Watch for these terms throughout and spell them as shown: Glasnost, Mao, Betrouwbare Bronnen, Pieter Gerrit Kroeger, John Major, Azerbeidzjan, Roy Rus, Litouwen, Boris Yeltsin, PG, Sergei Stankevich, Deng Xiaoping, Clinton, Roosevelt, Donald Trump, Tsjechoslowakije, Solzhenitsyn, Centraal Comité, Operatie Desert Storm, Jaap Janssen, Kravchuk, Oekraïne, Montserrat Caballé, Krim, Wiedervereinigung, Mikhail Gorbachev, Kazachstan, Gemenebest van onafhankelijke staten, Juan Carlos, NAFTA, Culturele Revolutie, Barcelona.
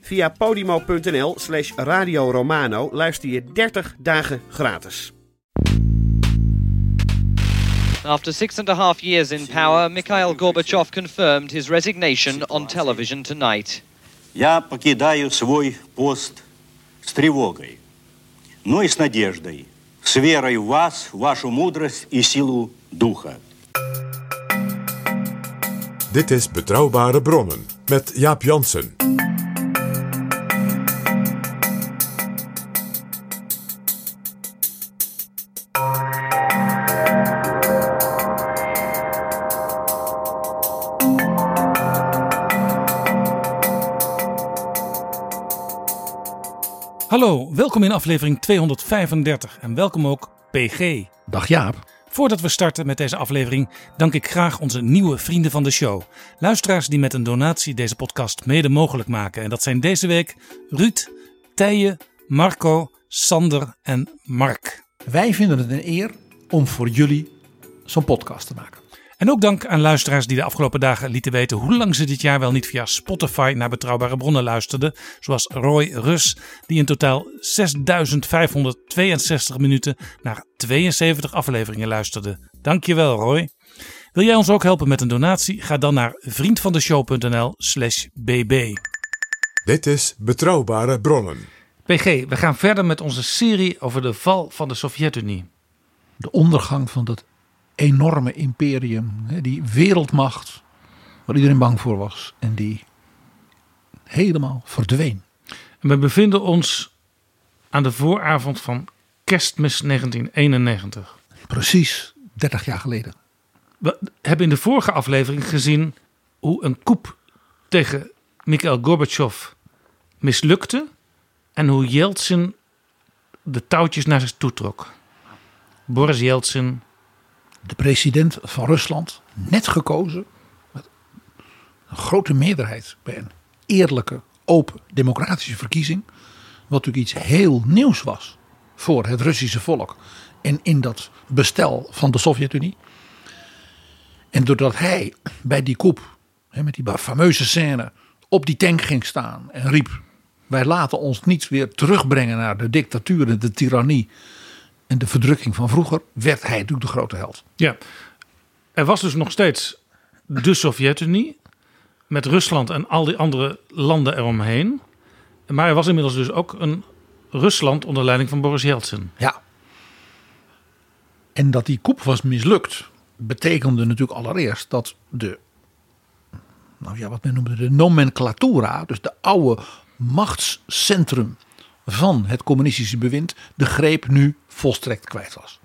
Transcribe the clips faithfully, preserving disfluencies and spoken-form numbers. Via podimo.nl slash Radio Romano luister je dertig dagen gratis. After six and a half years in power, Mikhail Gorbachev confirmed his resignation on television tonight. Я покидаю свой пост с тревогой, но и с надеждой, с верой в вас, вашу мудрость и силу духа. Dit is Betrouwbare Bronnen met Jaap Janssen. Hallo, welkom in aflevering tweehonderdvijfendertig en welkom ook P G. Dag Jaap. Voordat we starten met deze aflevering dank ik graag onze nieuwe vrienden van de show. Luisteraars die met een donatie deze podcast mede mogelijk maken. En dat zijn deze week Ruud, Tijen, Marco, Sander en Mark. Wij vinden het een eer om voor jullie zo'n podcast te maken. En ook dank aan luisteraars die de afgelopen dagen lieten weten hoe lang ze dit jaar wel niet via Spotify naar Betrouwbare Bronnen luisterden. Zoals Roy Rus, die in totaal zesduizend vijfhonderdtweeënzestig minuten naar tweeënzeventig afleveringen luisterde. Dankjewel Roy. Wil jij ons ook helpen met een donatie? Ga dan naar vriendvandeshow.nl slash bb. Dit is Betrouwbare Bronnen. P G, we gaan verder met onze serie over de val van de Sovjet-Unie. De ondergang van dat enorme imperium, die wereldmacht waar iedereen bang voor was en die helemaal verdween. En we bevinden ons aan de vooravond van Kerstmis negentien eenennegentig. Precies dertig jaar geleden. We hebben in de vorige aflevering gezien hoe een coup tegen Mikhail Gorbachev mislukte en hoe Yeltsin de touwtjes naar zich toe trok. Boris Yeltsin, de president van Rusland, net gekozen, met een grote meerderheid bij een eerlijke, open, democratische verkiezing. Wat natuurlijk iets heel nieuws was voor het Russische volk en in dat bestel van de Sovjet-Unie. En doordat hij bij die coup, met die fameuze scène, op die tank ging staan en riep: wij laten ons niet weer terugbrengen naar de dictatuur en de tirannie en de verdrukking van vroeger, werd hij natuurlijk de grote held. Ja, er was dus nog steeds de Sovjet-Unie met Rusland en al die andere landen eromheen. Maar er was inmiddels dus ook een Rusland onder leiding van Boris Yeltsin. Ja. En dat die coup was mislukt betekende natuurlijk allereerst dat de, nou ja, wat men noemde de nomenclatura, dus de oude machtscentrum van het communistische bewind, de greep nu volstrekt kwijt was.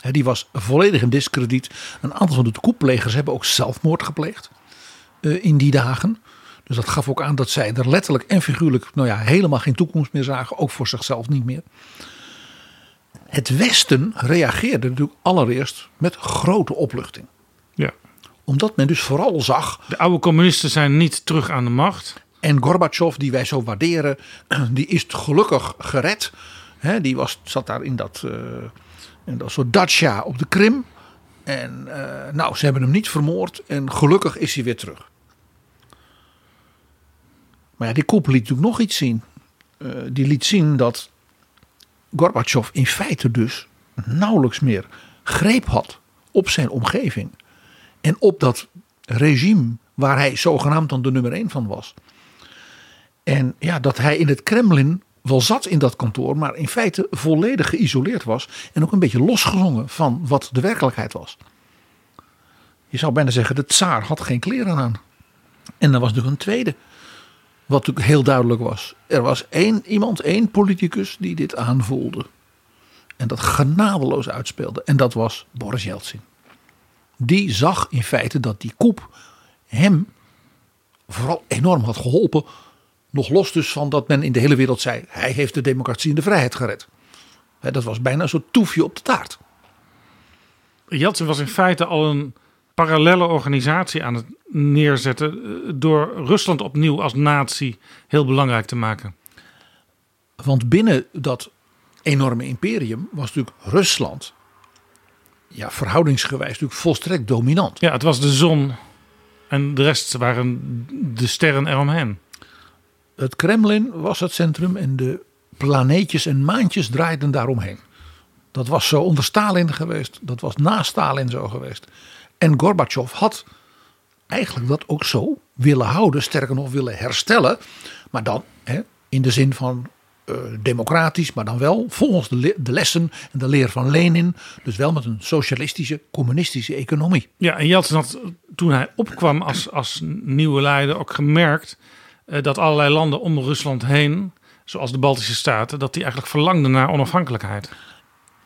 He, die was volledig in diskrediet. Een aantal van de coupplegers hebben ook zelfmoord gepleegd uh, in die dagen. Dus dat gaf ook aan dat zij er letterlijk en figuurlijk, nou ja, helemaal geen toekomst meer zagen. Ook voor zichzelf niet meer. Het Westen reageerde natuurlijk allereerst met grote opluchting. Ja. Omdat men dus vooral zag, de oude communisten zijn niet terug aan de macht. En Gorbachev, die wij zo waarderen, die is gelukkig gered. He, die was, zat daar in dat, uh, in dat soort datsja op de Krim. En uh, nou, ze hebben hem niet vermoord. En gelukkig is hij weer terug. Maar ja, die coup liet natuurlijk nog iets zien. Uh, die liet zien dat Gorbachev in feite dus nauwelijks meer greep had op zijn omgeving. En op dat regime waar hij zogenaamd dan de nummer één van was. En ja, dat hij in het Kremlin wel zat in dat kantoor, maar in feite volledig geïsoleerd was en ook een beetje losgezongen van wat de werkelijkheid was. Je zou bijna zeggen, de tsaar had geen kleren aan. En dan was er een tweede, wat natuurlijk heel duidelijk was. Er was één iemand, één politicus die dit aanvoelde. En dat genadeloos uitspeelde. En dat was Boris Yeltsin. Die zag in feite dat die coup hem vooral enorm had geholpen. Nog los dus van dat men in de hele wereld zei, hij heeft de democratie en de vrijheid gered. Dat was bijna een soort toefje op de taart. Yeltsin was in feite al een parallelle organisatie aan het neerzetten door Rusland opnieuw als natie heel belangrijk te maken. Want binnen dat enorme imperium was natuurlijk Rusland, ja, verhoudingsgewijs natuurlijk volstrekt dominant. Ja, het was de zon en de rest waren de sterren eromheen. Het Kremlin was het centrum en de planeetjes en maantjes draaiden daaromheen. Dat was zo onder Stalin geweest, dat was na Stalin zo geweest. En Gorbachev had eigenlijk dat ook zo willen houden, sterker nog willen herstellen. Maar dan hè, in de zin van uh, democratisch, maar dan wel volgens de, le- de lessen en de leer van Lenin. Dus wel met een socialistische, communistische economie. Ja, en Yeltsin had toen hij opkwam als, als nieuwe leider ook gemerkt uh, dat allerlei landen om Rusland heen, zoals de Baltische Staten, dat die eigenlijk verlangden naar onafhankelijkheid.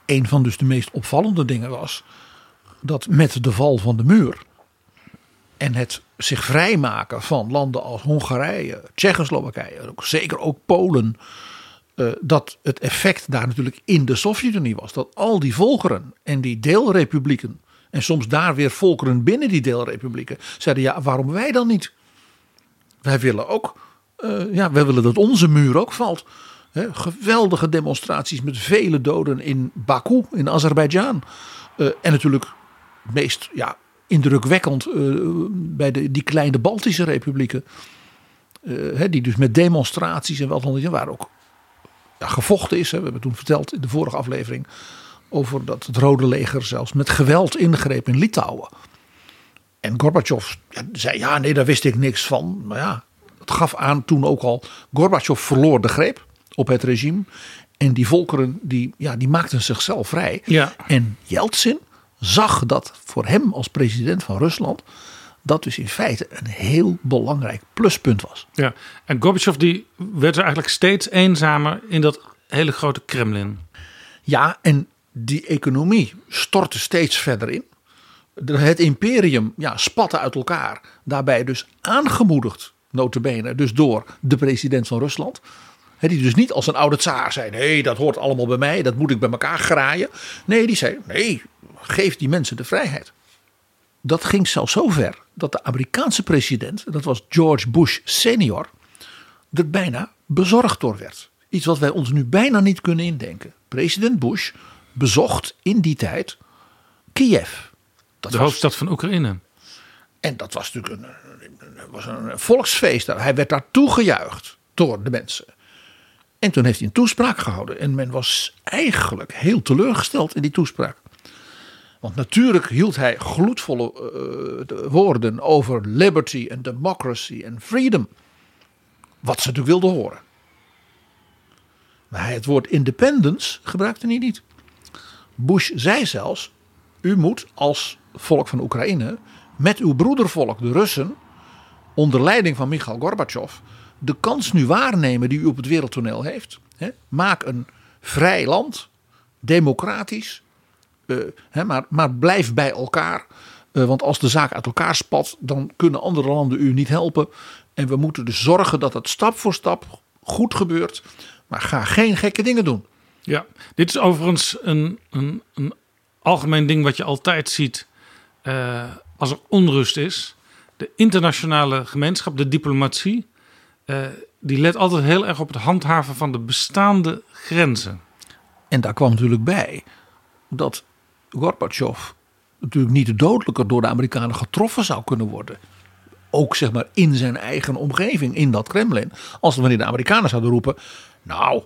Een van dus de meest opvallende dingen was dat met de val van de muur en het zich vrijmaken van landen als Hongarije, Tsjechoslowakije, ook, zeker ook Polen, uh, dat het effect daar natuurlijk in de Sovjet-Unie was. Dat al die volkeren en die deelrepublieken en soms daar weer volkeren binnen die deelrepublieken zeiden ja, waarom wij dan niet? Wij willen ook, uh, ja, wij willen dat onze muur ook valt. He, geweldige demonstraties met vele doden in Baku, in Azerbeidzjan. Uh, en natuurlijk het meest ja, indrukwekkend uh, bij de, die kleine Baltische republieken. Uh, he, die dus met demonstraties en wat dan ook, waar ook ja, gevochten is. He, we hebben toen verteld in de vorige aflevering over dat het Rode Leger zelfs met geweld ingreep in Litouwen. En Gorbachev ja, zei ja nee daar wist ik niks van. Maar ja, het gaf aan toen ook al. Gorbachev verloor de greep op het regime. En die volkeren die, ja, die maakten zichzelf vrij. Ja. En Yeltsin zag dat voor hem als president van Rusland dat dus in feite een heel belangrijk pluspunt was. Ja. En Gorbachev die werd er eigenlijk steeds eenzamer in dat hele grote Kremlin. Ja, en die economie stortte steeds verder in. Het imperium ja, spatte uit elkaar. Daarbij dus aangemoedigd, nota bene, dus door de president van Rusland. He, die dus niet als een oude tsaar zei, nee, dat hoort allemaal bij mij, dat moet ik bij elkaar graaien. Nee, die zei, nee, geef die mensen de vrijheid. Dat ging zelfs zo ver dat de Amerikaanse president, dat was George Bush senior, er bijna bezorgd door werd. Iets wat wij ons nu bijna niet kunnen indenken. President Bush bezocht in die tijd Kiev. Dat de hoofdstad was, van Oekraïne. En dat was natuurlijk een, was een volksfeest. Hij werd daar toegejuicht door de mensen. En toen heeft hij een toespraak gehouden. En men was eigenlijk heel teleurgesteld in die toespraak. Want natuurlijk hield hij gloedvolle uh, woorden over liberty en democracy en freedom. Wat ze natuurlijk wilden horen. Maar hij het woord independence gebruikte hij niet. Bush zei zelfs, u moet als volk van Oekraïne met uw broedervolk, de Russen, onder leiding van Mikhail Gorbachev, de kans nu waarnemen die u op het wereldtoneel heeft. Hè? Maak een vrij land, democratisch, uh, hè, maar, maar blijf bij elkaar. Uh, want als de zaak uit elkaar spat, dan kunnen andere landen u niet helpen. En we moeten dus zorgen dat het stap voor stap goed gebeurt. Maar ga geen gekke dingen doen. Ja, dit is overigens een, een, een algemeen ding wat je altijd ziet uh, als er onrust is. De internationale gemeenschap, de diplomatie, Uh, die let altijd heel erg op het handhaven van de bestaande grenzen. En daar kwam natuurlijk bij dat Gorbachev natuurlijk niet dodelijker door de Amerikanen getroffen zou kunnen worden. Ook zeg maar in zijn eigen omgeving, in dat Kremlin. Als wanneer de Amerikanen zouden roepen, nou,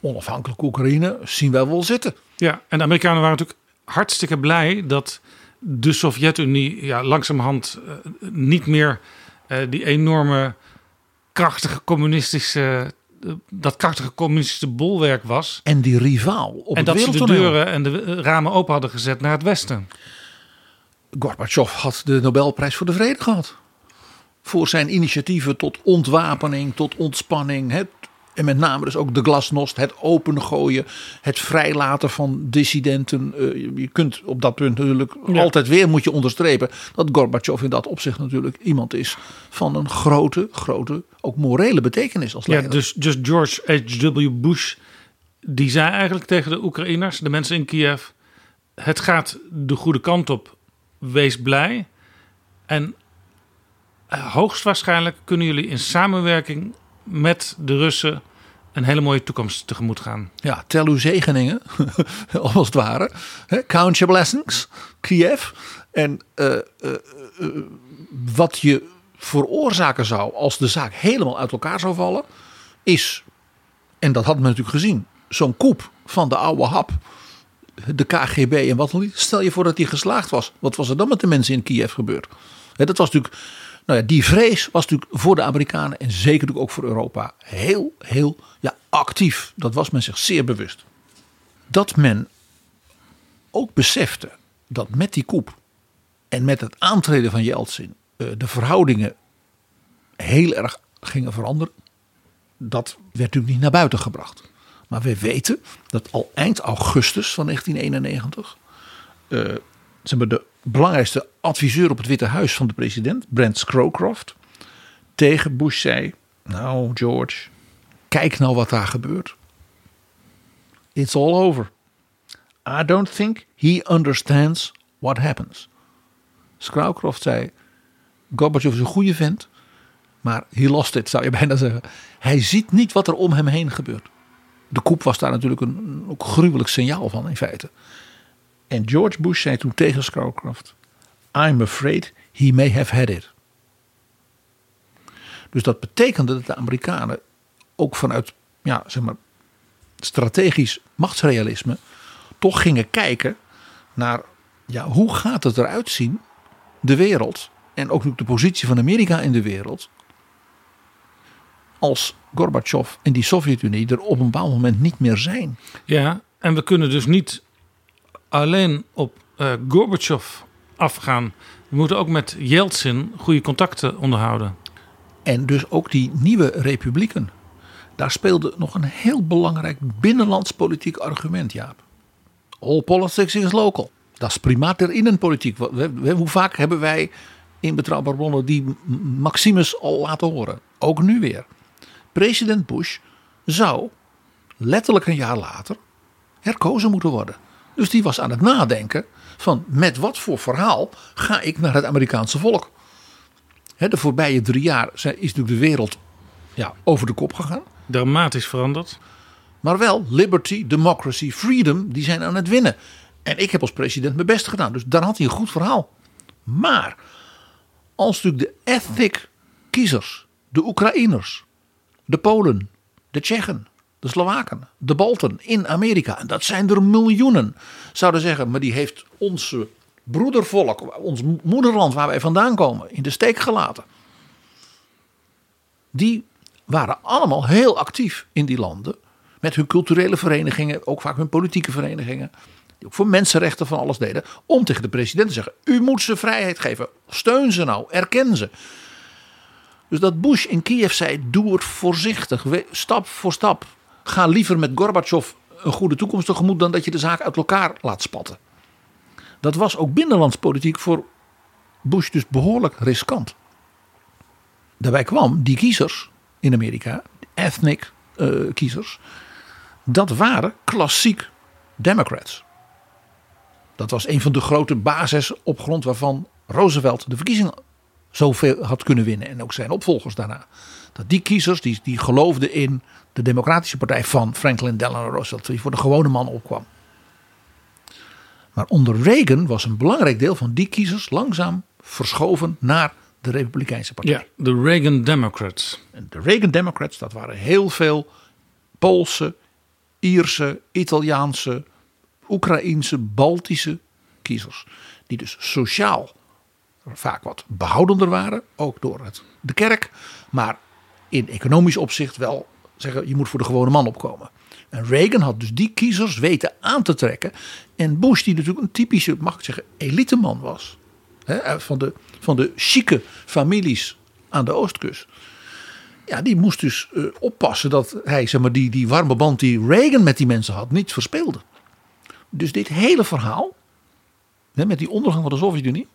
onafhankelijk Oekraïne zien wij wel zitten. Ja, en de Amerikanen waren natuurlijk hartstikke blij dat de Sovjet-Unie ja, langzamerhand uh, niet meer uh, die enorme krachtige communistische dat krachtige communistische bolwerk was. En die rivaal op het wereldtoneel. En dat ze de deuren en de ramen open hadden gezet naar het Westen. Gorbachev had de Nobelprijs voor de Vrede gehad. Voor zijn initiatieven tot ontwapening, tot ontspanning. Hè? En met name dus ook de glasnost, het opengooien, het vrijlaten van dissidenten. Uh, je kunt op dat punt natuurlijk ja. altijd weer moet je onderstrepen dat Gorbachev in dat opzicht natuurlijk iemand is van een grote, grote, ook morele betekenis als leider. Ja, dus, dus George H W. Bush, die zei eigenlijk tegen de Oekraïners, de mensen in Kiev, het gaat de goede kant op, wees blij. En hoogstwaarschijnlijk kunnen jullie in samenwerking met de Russen een hele mooie toekomst tegemoet gaan. Ja, tel uw zegeningen, als het ware. Count your blessings, Kiev. En uh, uh, uh, wat je veroorzaken zou als de zaak helemaal uit elkaar zou vallen, is, en dat had men natuurlijk gezien, zo'n coup van de oude hap, de K G B en wat dan niet. Stel je voor dat die geslaagd was. Wat was er dan met de mensen in Kiev gebeurd? Dat was natuurlijk... Nou ja, die vrees was natuurlijk voor de Amerikanen en zeker natuurlijk ook voor Europa heel, heel ja, actief. Dat was men zich zeer bewust. Dat men ook besefte dat met die coup en met het aantreden van Yeltsin de verhoudingen heel erg gingen veranderen. Dat werd natuurlijk niet naar buiten gebracht. Maar we weten dat al eind augustus van negentien eenennegentig... Uh, zeg maar de belangrijkste adviseur op het Witte Huis van de president, Brent Scowcroft, tegen Bush zei: nou George, kijk nou wat daar gebeurt. It's all over. I don't think he understands what happens. Scowcroft zei: Gorbachev is een goede vent, maar he lost it, zou je bijna zeggen. Hij ziet niet wat er om hem heen gebeurt. De coup was daar natuurlijk een ook gruwelijk signaal van in feite. En George Bush zei toen tegen Scowcroft: I'm afraid he may have had it. Dus dat betekende dat de Amerikanen ook vanuit ja, zeg maar, strategisch machtsrealisme toch gingen kijken naar ja, hoe gaat het eruit zien, de wereld en ook de positie van Amerika in de wereld, als Gorbachev en die Sovjet-Unie er op een bepaald moment niet meer zijn. Ja, en we kunnen dus niet alleen op uh, Gorbachev afgaan. We moeten ook met Yeltsin goede contacten onderhouden. En dus ook die nieuwe republieken. Daar speelde nog een heel belangrijk binnenlandspolitiek argument, Jaap. All politics is local. Dat is primaat der innenpolitiek. Hoe vaak hebben wij in Betrouwbare Bronnen die maximes al laten horen? Ook nu weer. President Bush zou letterlijk een jaar later herkozen moeten worden. Dus die was aan het nadenken van met wat voor verhaal ga ik naar het Amerikaanse volk. He, de voorbije drie jaar is natuurlijk de wereld ja, over de kop gegaan. Dramatisch veranderd. Maar wel liberty, democracy, freedom, die zijn aan het winnen. En ik heb als president mijn best gedaan. Dus daar had hij een goed verhaal. Maar als natuurlijk de ethnic kiezers, de Oekraïners, de Polen, de Tsjechen, de Slowaken, de Balten in Amerika, en dat zijn er miljoenen, zouden zeggen, maar die heeft ons broedervolk, ons moederland waar wij vandaan komen, in de steek gelaten. Die waren allemaal heel actief in die landen, met hun culturele verenigingen, ook vaak hun politieke verenigingen, die ook voor mensenrechten van alles deden, om tegen de president te zeggen: u moet ze vrijheid geven, steun ze nou, erken ze. Dus dat Bush in Kiev zei: doe het voorzichtig, stap voor stap. Ga liever met Gorbachev een goede toekomst tegemoet dan dat je de zaak uit elkaar laat spatten. Dat was ook binnenlandspolitiek voor Bush dus behoorlijk riskant. Daarbij kwam die kiezers in Amerika, ethnic uh, kiezers, dat waren klassiek Democrats. Dat was een van de grote bases op grond waarvan Roosevelt de verkiezingen zoveel had kunnen winnen. En ook zijn opvolgers daarna. Dat die kiezers die, die geloofden in de democratische partij van Franklin Delano Roosevelt, die voor de gewone man opkwam. Maar onder Reagan was een belangrijk deel van die kiezers langzaam verschoven naar de Republikeinse partij. Ja, de Reagan Democrats. En de Reagan Democrats, dat waren heel veel Poolse, Ierse, Italiaanse, Oekraïense, Baltische kiezers. Die dus sociaal vaak wat behoudender waren, ook door het, de kerk, maar in economisch opzicht wel zeggen, je moet voor de gewone man opkomen. En Reagan had dus die kiezers weten aan te trekken. En Bush, die natuurlijk een typische, mag ik zeggen, eliteman was. Hè, van de, van de chique families aan de oostkust. Ja, die moest dus uh, oppassen dat hij, zeg maar, die, die warme band die Reagan met die mensen had, niet verspeelde. Dus dit hele verhaal, hè, met die ondergang van de Sovjet-Unie,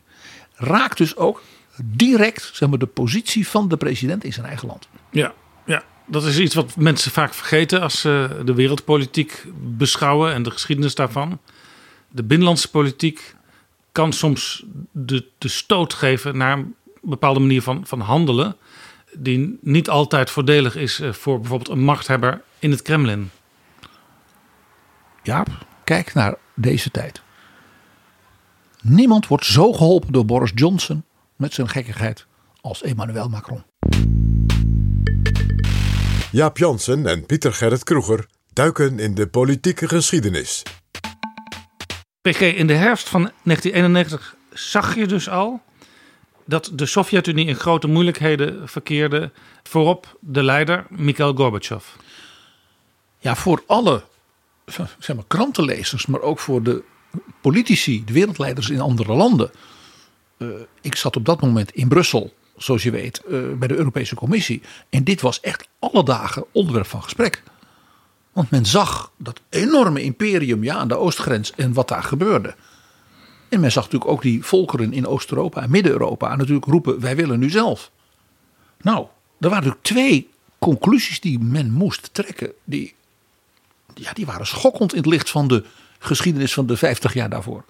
raakt dus ook direct, zeg maar, de positie van de president in zijn eigen land. Ja, ja. Dat is iets wat mensen vaak vergeten als ze de wereldpolitiek beschouwen en de geschiedenis daarvan. De binnenlandse politiek kan soms de, de stoot geven naar een bepaalde manier van, van handelen, die niet altijd voordelig is voor bijvoorbeeld een machthebber in het Kremlin. Jaap, kijk naar deze tijd. Niemand wordt zo geholpen door Boris Johnson met zijn gekkigheid als Emmanuel Macron. Jaap Janssen en Pieter Gerrit Kroeger duiken in de politieke geschiedenis. P G, in de herfst van negentien eenennegentig zag je dus al dat de Sovjet-Unie in grote moeilijkheden verkeerde. Voorop de leider Mikhail Gorbachev. Ja, voor alle, zeg maar, krantenlezers, maar ook voor de politici, de wereldleiders in andere landen. Uh, ik zat op dat moment in Brussel, zoals je weet, uh, bij de Europese Commissie. En dit was echt alle dagen onderwerp van gesprek. Want men zag dat enorme imperium, ja, aan de oostgrens en wat daar gebeurde. En men zag natuurlijk ook die volkeren in Oost-Europa en Midden-Europa natuurlijk roepen, wij willen nu zelf. Nou, er waren natuurlijk twee conclusies die men moest trekken. Die, ja, die waren schokkend in het licht van de geschiedenis van de vijftig jaar daarvoor.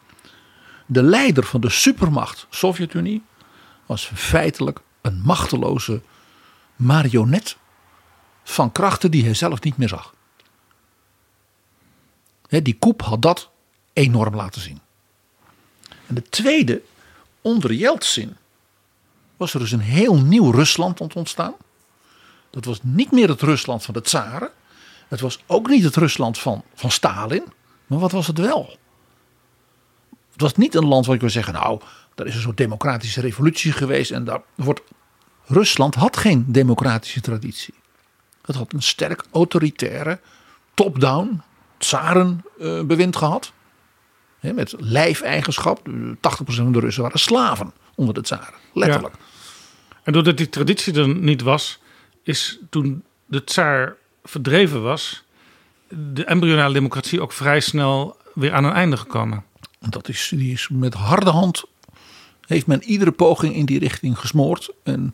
De leider van de supermacht Sovjet-Unie was feitelijk een machteloze marionet van krachten die hij zelf niet meer zag. He, die coup had dat enorm laten zien. En de tweede, onder Yeltsin was er dus een heel nieuw Rusland ontstaan. Dat was niet meer het Rusland van de tsaren. Het was ook niet het Rusland van, van Stalin. Maar wat was het wel? Het was niet een land waar je kon zeggen, nou, daar is een soort democratische revolutie geweest. En daar wordt... Rusland had geen democratische traditie. Het had een sterk autoritaire, top-down, tsarenbewind gehad. He, met lijfeigenschap. tachtig procent van de Russen waren slaven onder de tsaren. Letterlijk. Ja. En doordat die traditie er niet was, is toen de tsaar verdreven was, de embryonale democratie ook vrij snel weer aan een einde gekomen. Dat is, die is met harde hand, heeft men iedere poging in die richting gesmoord. En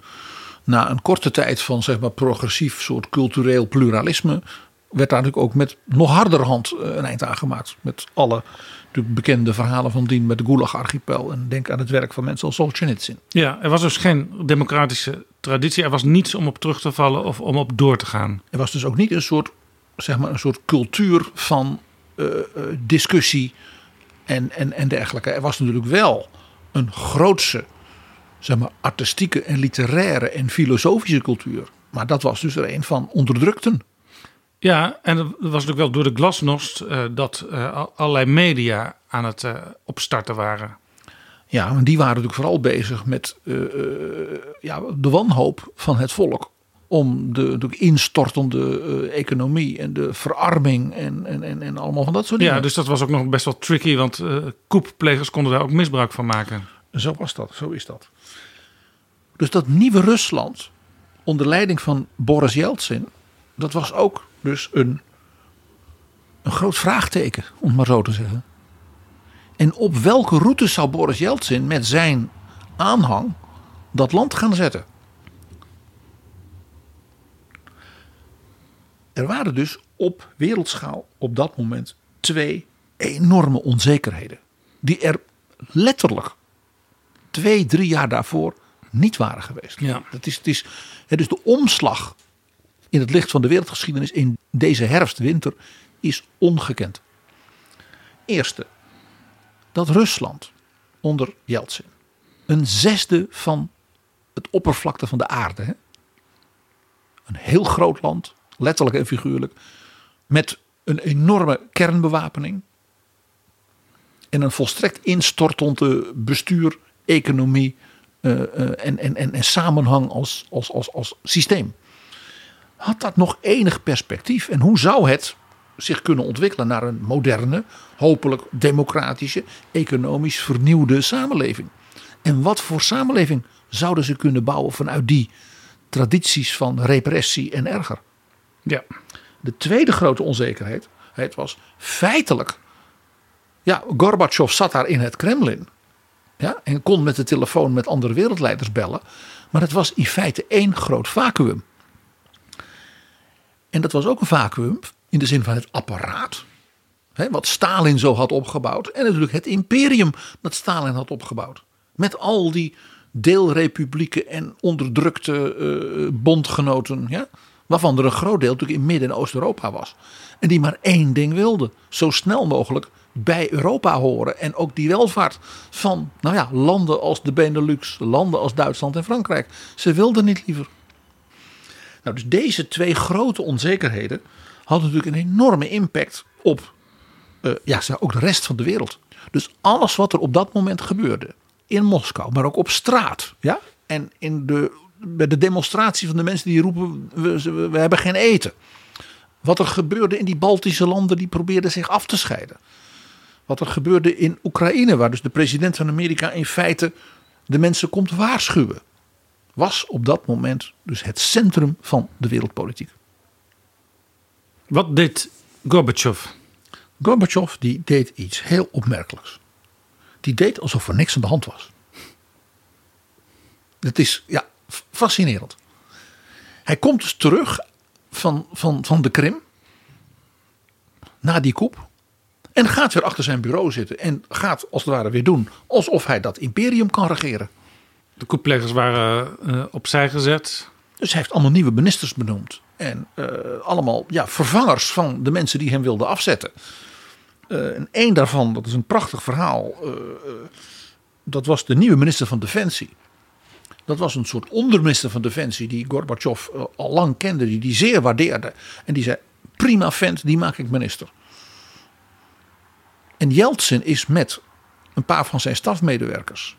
na een korte tijd van, zeg maar, progressief soort cultureel pluralisme werd daar natuurlijk ook met nog harder hand een eind aan gemaakt. Met alle de bekende verhalen van dien met de Gulag-archipel. En denk aan het werk van mensen als Solzhenitsyn. Ja, er was dus geen democratische traditie. Er was niets om op terug te vallen of om op door te gaan. Er was dus ook niet een soort, zeg maar, een soort cultuur van uh, discussie en, en, en dergelijke. Er was natuurlijk wel een grootse, zeg maar, artistieke en literaire en filosofische cultuur. Maar dat was dus er een van onderdrukten. Ja, en dat was natuurlijk wel door de glasnost uh, dat uh, allerlei media aan het uh, opstarten waren. Ja, maar die waren natuurlijk vooral bezig met uh, uh, ja, de wanhoop van het volk. Om de, de instortende uh, economie en de verarming en, en, en, en allemaal van dat soort dingen. Ja, dus dat was ook nog best wel tricky, want uh, koepplegers konden daar ook misbruik van maken. Zo was dat, zo is dat. Dus dat nieuwe Rusland onder leiding van Boris Yeltsin, dat was ook dus een, een groot vraagteken, om het maar zo te zeggen. En op welke route zou Boris Yeltsin met zijn aanhang dat land gaan zetten? Er waren dus op wereldschaal op dat moment twee enorme onzekerheden. Die er letterlijk twee, drie jaar daarvoor niet waren geweest. Ja. Dat is, het is, het is de omslag in het licht van de wereldgeschiedenis in deze herfst-winter is ongekend. Eerste, dat Rusland onder Yeltsin een zesde van het oppervlakte van de aarde, hè? Een heel groot land, letterlijk en figuurlijk, met een enorme kernbewapening en een volstrekt instortende bestuur, economie uh, uh, en, en, en, en samenhang als, als, als, als systeem. had dat nog enig perspectief? En hoe zou het zich kunnen ontwikkelen naar een moderne, hopelijk democratische, economisch vernieuwde samenleving? En wat voor samenleving zouden ze kunnen bouwen vanuit die tradities van repressie en erger? Ja. De tweede grote onzekerheid was feitelijk. Ja, Gorbachev zat daar in het Kremlin. Ja, en kon met de telefoon met andere wereldleiders bellen. Maar het was in feite één groot vacuüm. En dat was ook een vacuüm in de zin van het apparaat. Hè, wat Stalin zo had opgebouwd. En natuurlijk het imperium dat Stalin had opgebouwd. Met al die deelrepublieken en onderdrukte uh, bondgenoten. Ja, waarvan er een groot deel natuurlijk in Midden- en Oost-Europa was. En die maar één ding wilden. Zo snel mogelijk bij Europa horen. En ook die welvaart van nou ja, landen als de Benelux. Landen als Duitsland en Frankrijk. Ze wilden niet liever. Nou, dus deze twee grote onzekerheden hadden natuurlijk een enorme impact op uh, ja, ook de rest van de wereld. Dus alles wat er op dat moment gebeurde in Moskou, maar ook op straat. Ja? En in de, bij de demonstratie van de mensen die roepen we, we, we hebben geen eten. Wat er gebeurde in die Baltische landen die probeerden zich af te scheiden. Wat er gebeurde in Oekraïne, waar dus de president van Amerika in feite de mensen komt waarschuwen, was op dat moment dus het centrum van de wereldpolitiek. Wat deed Gorbachev? Gorbachev die deed iets heel opmerkelijks. Die deed alsof er niks aan de hand was. Dat is ja, fascinerend. Hij komt dus terug van, van, van de Krim, na die coup, en gaat weer achter zijn bureau zitten en gaat als het ware weer doen alsof hij dat imperium kan regeren. De koeplegers waren uh, opzij gezet. Dus hij heeft allemaal nieuwe ministers benoemd. En uh, allemaal ja, vervangers van de mensen die hem wilden afzetten. Uh, en één daarvan, dat is een prachtig verhaal. Uh, uh, dat was de nieuwe minister van Defensie. Dat was een soort onderminister van Defensie die Gorbachev uh, al lang kende. Die die zeer waardeerde. En die zei, prima vent, die maak ik minister. En Yeltsin is met een paar van zijn stafmedewerkers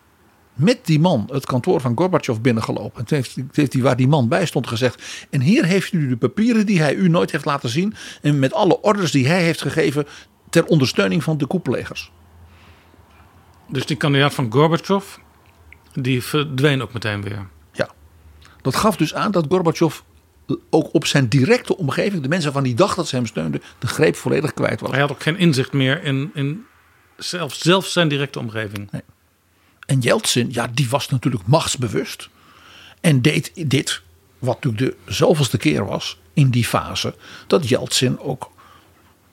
met die man het kantoor van Gorbachev binnengelopen. En toen heeft, toen heeft hij waar die man bij stond gezegd, en hier heeft u de papieren die hij u nooit heeft laten zien, en met alle orders die hij heeft gegeven ter ondersteuning van de koeplegers. Dus die kandidaat van Gorbachev, die verdween ook meteen weer. Ja, dat gaf dus aan dat Gorbachev ook op zijn directe omgeving, de mensen van die dag dat ze hem steunden, de greep volledig kwijt was. Hij had ook geen inzicht meer in, in zelf, zelf zijn directe omgeving. Nee. En Yeltsin, ja, die was natuurlijk machtsbewust. En deed dit, wat natuurlijk de zoveelste keer was in die fase, dat Yeltsin ook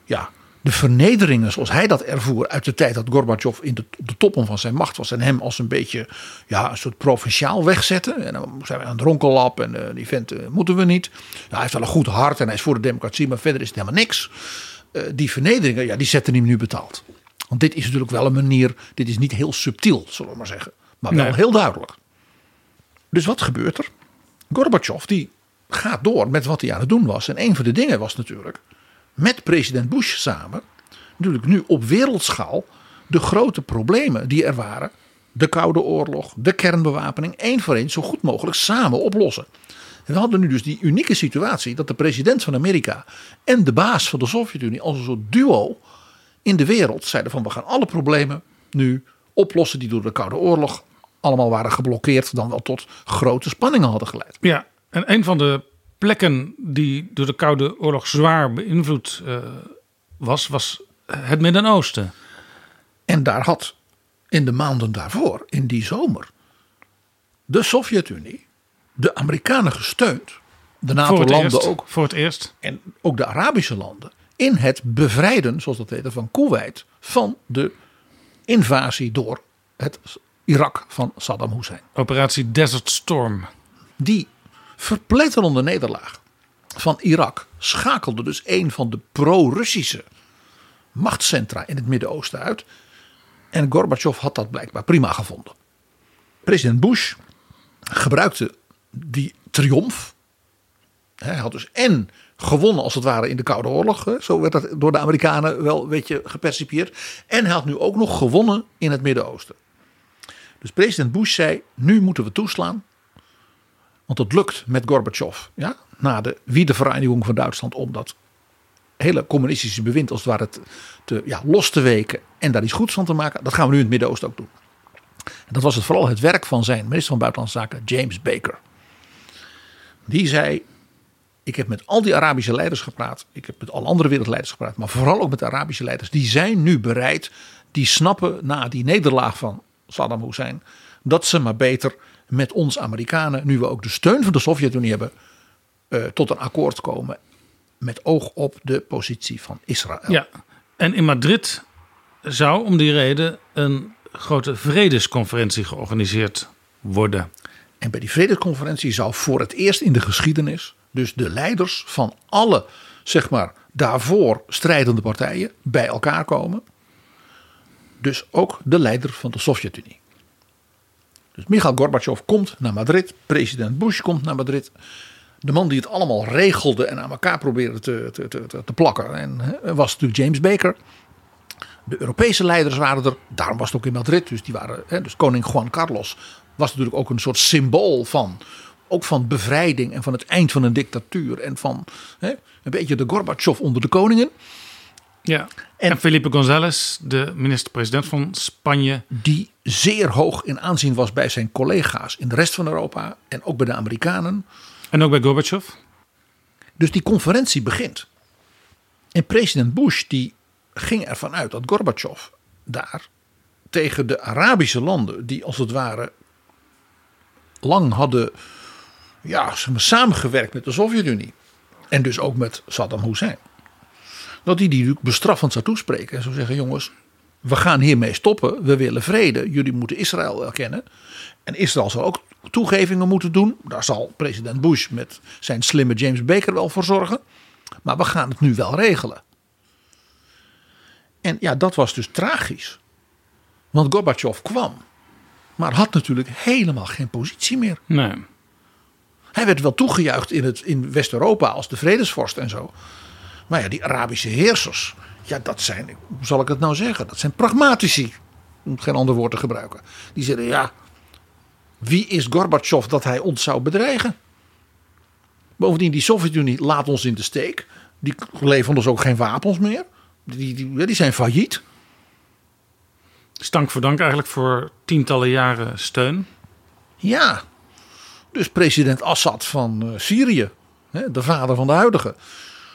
ja, de vernederingen zoals hij dat ervoer uit de tijd dat Gorbachev in de, de toppen van zijn macht was en hem als een beetje ja, een soort provinciaal wegzette. En dan zijn we aan het ronkellap en uh, die vent uh, moeten we niet. Ja, hij heeft wel een goed hart en hij is voor de democratie, maar verder is het helemaal niks. Uh, die vernederingen, ja, die zetten hem nu betaald. Want dit is natuurlijk wel een manier, dit is niet heel subtiel, zullen we maar zeggen. Maar wel nee. heel duidelijk. Dus wat gebeurt er? Gorbachev die gaat door met wat hij aan het doen was. En een van de dingen was natuurlijk, met president Bush samen, natuurlijk nu op wereldschaal, de grote problemen die er waren, de Koude Oorlog, de kernbewapening, één voor één zo goed mogelijk samen oplossen. En we hadden nu dus die unieke situatie dat de president van Amerika en de baas van de Sovjet-Unie als een soort duo in de wereld zeiden van we gaan alle problemen nu oplossen die door de Koude Oorlog allemaal waren geblokkeerd, dan wel tot grote spanningen hadden geleid. Ja, en een van de plekken die door de Koude Oorlog zwaar beïnvloed uh, was, was het Midden-Oosten. En daar had in de maanden daarvoor, in die zomer, de Sovjet-Unie de Amerikanen gesteund, de NATO-landen ook. Voor het eerst. En ook de Arabische landen. In het bevrijden, zoals dat heette, van Koeweit, van de invasie door het Irak van Saddam Hussein. Operatie Desert Storm. Die verpletterende nederlaag van Irak schakelde dus een van de pro-Russische machtscentra in het Midden-Oosten uit. En Gorbachev had dat blijkbaar prima gevonden. President Bush gebruikte die triomf. Hij had dus en gewonnen als het ware in de Koude Oorlog. Zo werd dat door de Amerikanen wel weet je, gepercipieerd. En hij had nu ook nog gewonnen in het Midden-Oosten. Dus president Bush zei, nu moeten we toeslaan. Want het lukt met Gorbachev, ja, na de Wiedervereinigung van Duitsland, om dat hele communistische bewind als het ware te, te, ja, los te weken en daar iets goeds van te maken. Dat gaan we nu in het Midden-Oosten ook doen. En dat was het, vooral het werk van zijn minister van Buitenlandse Zaken, James Baker. Die zei: ik heb met al die Arabische leiders gepraat. Ik heb met alle andere wereldleiders gepraat. Maar vooral ook met de Arabische leiders. Die zijn nu bereid. Die snappen na die nederlaag van Saddam Hussein. Dat ze maar beter met ons Amerikanen. Nu we ook de steun van de Sovjet-Unie hebben. Uh, tot een akkoord komen. Met oog op de positie van Israël. Ja, en in Madrid zou om die reden een grote vredesconferentie georganiseerd worden. En bij die vredesconferentie zou voor het eerst in de geschiedenis dus de leiders van alle, zeg maar, daarvoor strijdende partijen bij elkaar komen. Dus ook de leider van de Sovjet-Unie. Dus Mikhail Gorbachev komt naar Madrid. President Bush komt naar Madrid. De man die het allemaal regelde en aan elkaar probeerde te, te, te, te plakken. En was natuurlijk James Baker. De Europese leiders waren er. Daarom was het ook in Madrid. Dus, die waren, hè, dus koning Juan Carlos was natuurlijk ook een soort symbool van, ook van bevrijding en van het eind van een dictatuur. En van, hè, een beetje de Gorbachev onder de koningen. Ja. En, en Felipe González, de minister-president van Spanje. Die zeer hoog in aanzien was bij zijn collega's in de rest van Europa. En ook bij de Amerikanen. En ook bij Gorbachev. Dus die conferentie begint. En president Bush die ging ervan uit dat Gorbachev daar tegen de Arabische landen, die als het ware lang hadden, ja, samengewerkt met de Sovjet-Unie en dus ook met Saddam Hussein, dat hij die bestraffend zou toespreken en zou zeggen: jongens, we gaan hiermee stoppen, we willen vrede, jullie moeten Israël erkennen. En Israël zal ook toegevingen moeten doen, daar zal president Bush met zijn slimme James Baker wel voor zorgen, maar we gaan het nu wel regelen. En ja, dat was dus tragisch. Want Gorbachev kwam, maar had natuurlijk helemaal geen positie meer. Nee. Hij werd wel toegejuicht in, het, in West-Europa als de vredesvorst en zo. Maar ja, die Arabische heersers, ja, dat zijn, hoe zal ik het nou zeggen? Dat zijn pragmatici, om geen ander woord te gebruiken. Die zeiden: ja, wie is Gorbachev dat hij ons zou bedreigen? Bovendien, die Sovjet-Unie laat ons in de steek. Die leveren ons ook geen wapens meer. Die, die, die zijn failliet. Stank voor dank eigenlijk voor tientallen jaren steun. Ja, dus president Assad van Syrië, de vader van de huidige,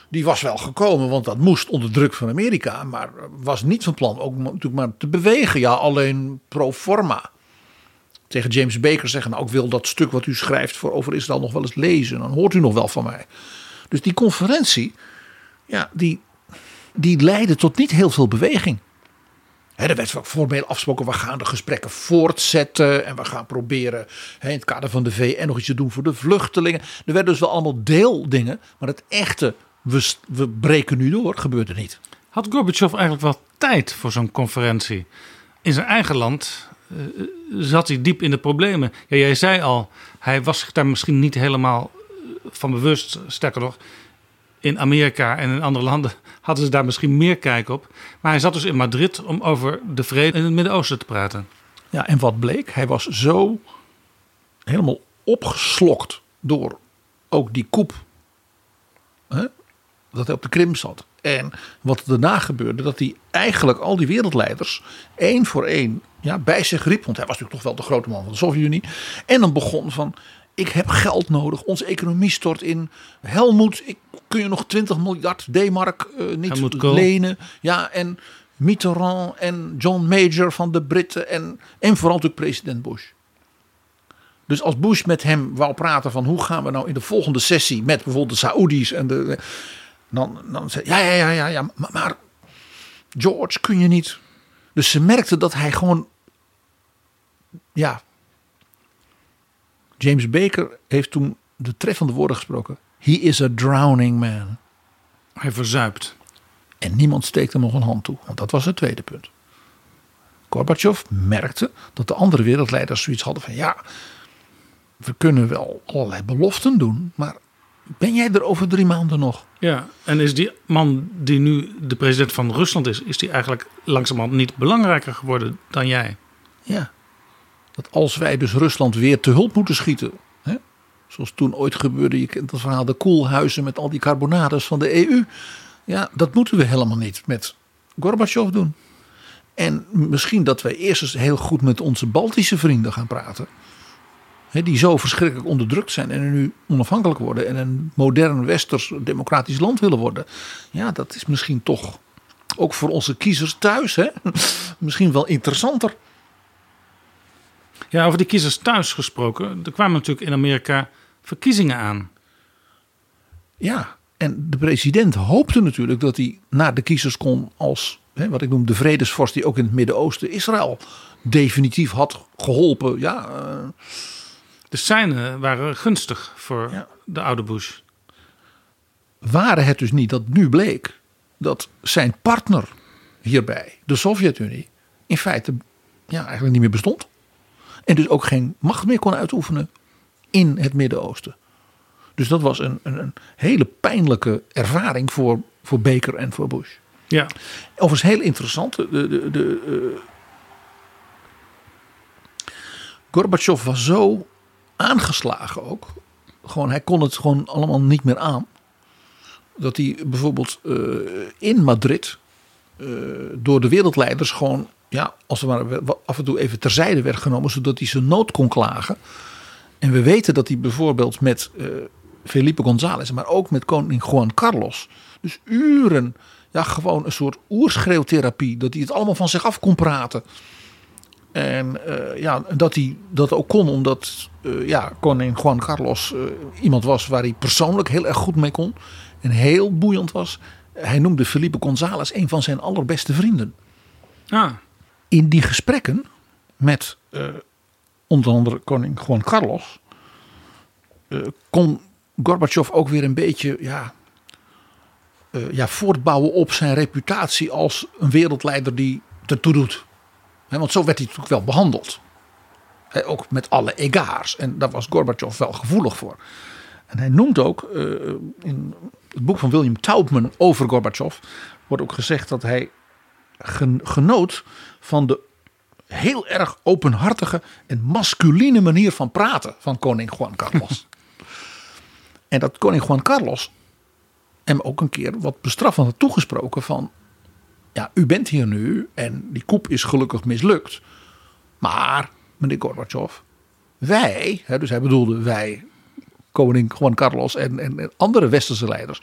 die was wel gekomen, want dat moest onder druk van Amerika, maar was niet van plan ook natuurlijk maar te bewegen. Ja, alleen pro forma. Tegen James Baker zeggen: nou, ik wil dat stuk wat u schrijft voor over Israël nog wel eens lezen, dan hoort u nog wel van mij. Dus die conferentie, ja, die... die leidde tot niet heel veel beweging. He, er werd formeel afgesproken: we gaan de gesprekken voortzetten. En we gaan proberen, he, in het kader van de V N nog iets te doen voor de vluchtelingen. Er werden dus wel allemaal deeldingen. Maar het echte, we, we breken nu door, gebeurde niet. Had Gorbachev eigenlijk wel tijd voor zo'n conferentie? In zijn eigen land uh, zat hij diep in de problemen. Ja, jij zei al, hij was zich daar misschien niet helemaal van bewust. Sterker nog, in Amerika en in andere landen hadden ze daar misschien meer kijk op. Maar hij zat dus in Madrid om over de vrede in het Midden-Oosten te praten. Ja, en wat bleek? Hij was zo helemaal opgeslokt door ook die coup, hè, dat hij op de Krim zat. En wat daarna gebeurde, dat hij eigenlijk al die wereldleiders één voor één, ja, bij zich riep. Want hij was natuurlijk toch wel de grote man van de Sovjet-Unie. En dan begon van: ik heb geld nodig. Onze economie stort in. Helmoet, ik, kun je nog twintig miljard D-mark uh, niet lenen? Ja, en Mitterrand en John Major van de Britten. En, en vooral natuurlijk president Bush. Dus als Bush met hem wou praten van: hoe gaan we nou in de volgende sessie met bijvoorbeeld de Saoedi's en de, dan, dan zei: ja, ja, ja, ja, ja maar, maar George, kun je niet? Dus ze merkten dat hij gewoon, ja... James Baker heeft toen de treffende woorden gesproken: he is a drowning man. Hij verzuipt. En niemand steekt hem nog een hand toe. Want dat was het tweede punt. Gorbachev merkte dat de andere wereldleiders zoiets hadden van: ja, we kunnen wel allerlei beloften doen, maar ben jij er over drie maanden nog? Ja, en is die man die nu de president van Rusland is, is die eigenlijk langzamerhand niet belangrijker geworden dan jij? Ja. Dat als wij dus Rusland weer te hulp moeten schieten, hè, Zoals toen ooit gebeurde, je kent dat verhaal, de koelhuizen met al die carbonades van de E U. Ja, dat moeten we helemaal niet met Gorbachev doen. En misschien dat wij eerst eens heel goed met onze Baltische vrienden gaan praten. Hè, die zo verschrikkelijk onderdrukt zijn en nu onafhankelijk worden. En een modern westers democratisch land willen worden. Ja, dat is misschien toch ook voor onze kiezers thuis. Hè, misschien wel interessanter. Ja, over die kiezers thuis gesproken. Er kwamen natuurlijk in Amerika verkiezingen aan. Ja, en de president hoopte natuurlijk dat hij naar de kiezers kon als, hè, wat ik noem de vredesvorst die ook in het Midden-Oosten Israël definitief had geholpen. Ja, uh... de seinen waren gunstig voor ja. de oude Bush. Waren het dus niet dat nu bleek dat zijn partner hierbij, de Sovjet-Unie, in feite ja, eigenlijk niet meer bestond. En dus ook geen macht meer kon uitoefenen in het Midden-Oosten. Dus dat was een, een, een hele pijnlijke ervaring voor, voor Baker en voor Bush. Ja. Overigens heel interessant. De, de, de, uh... Gorbachev was zo aangeslagen ook. Gewoon, hij kon het gewoon allemaal niet meer aan. Dat hij bijvoorbeeld uh, in Madrid uh, door de wereldleiders gewoon, ja, als het maar af en toe even terzijde werd genomen, zodat hij zijn nood kon klagen. En we weten dat hij bijvoorbeeld met uh, Felipe González, maar ook met koning Juan Carlos, dus uren, ja, gewoon een soort oerschreeuwtherapie, dat hij het allemaal van zich af kon praten. En uh, ja, dat hij dat ook kon, omdat uh, ja, koning Juan Carlos uh, iemand was waar hij persoonlijk heel erg goed mee kon en heel boeiend was. Hij noemde Felipe González een van zijn allerbeste vrienden. Ah. In die gesprekken met uh, onder andere koning Juan Carlos uh, kon Gorbachev ook weer een beetje ja, uh, ja, voortbouwen op zijn reputatie als een wereldleider die ertoe doet. He, want zo werd hij natuurlijk wel behandeld. He, ook met alle egards. En daar was Gorbachev wel gevoelig voor. En hij noemt ook uh, in het boek van William Taubman over Gorbachev wordt ook gezegd dat hij genoot van de heel erg openhartige en masculine manier van praten van koning Juan Carlos. En dat koning Juan Carlos hem ook een keer wat bestraffend had toegesproken van, ja, u bent hier nu en die coup is gelukkig mislukt. Maar, meneer Gorbachev, wij, hè, dus hij bedoelde wij, koning Juan Carlos en, en, en andere westerse leiders,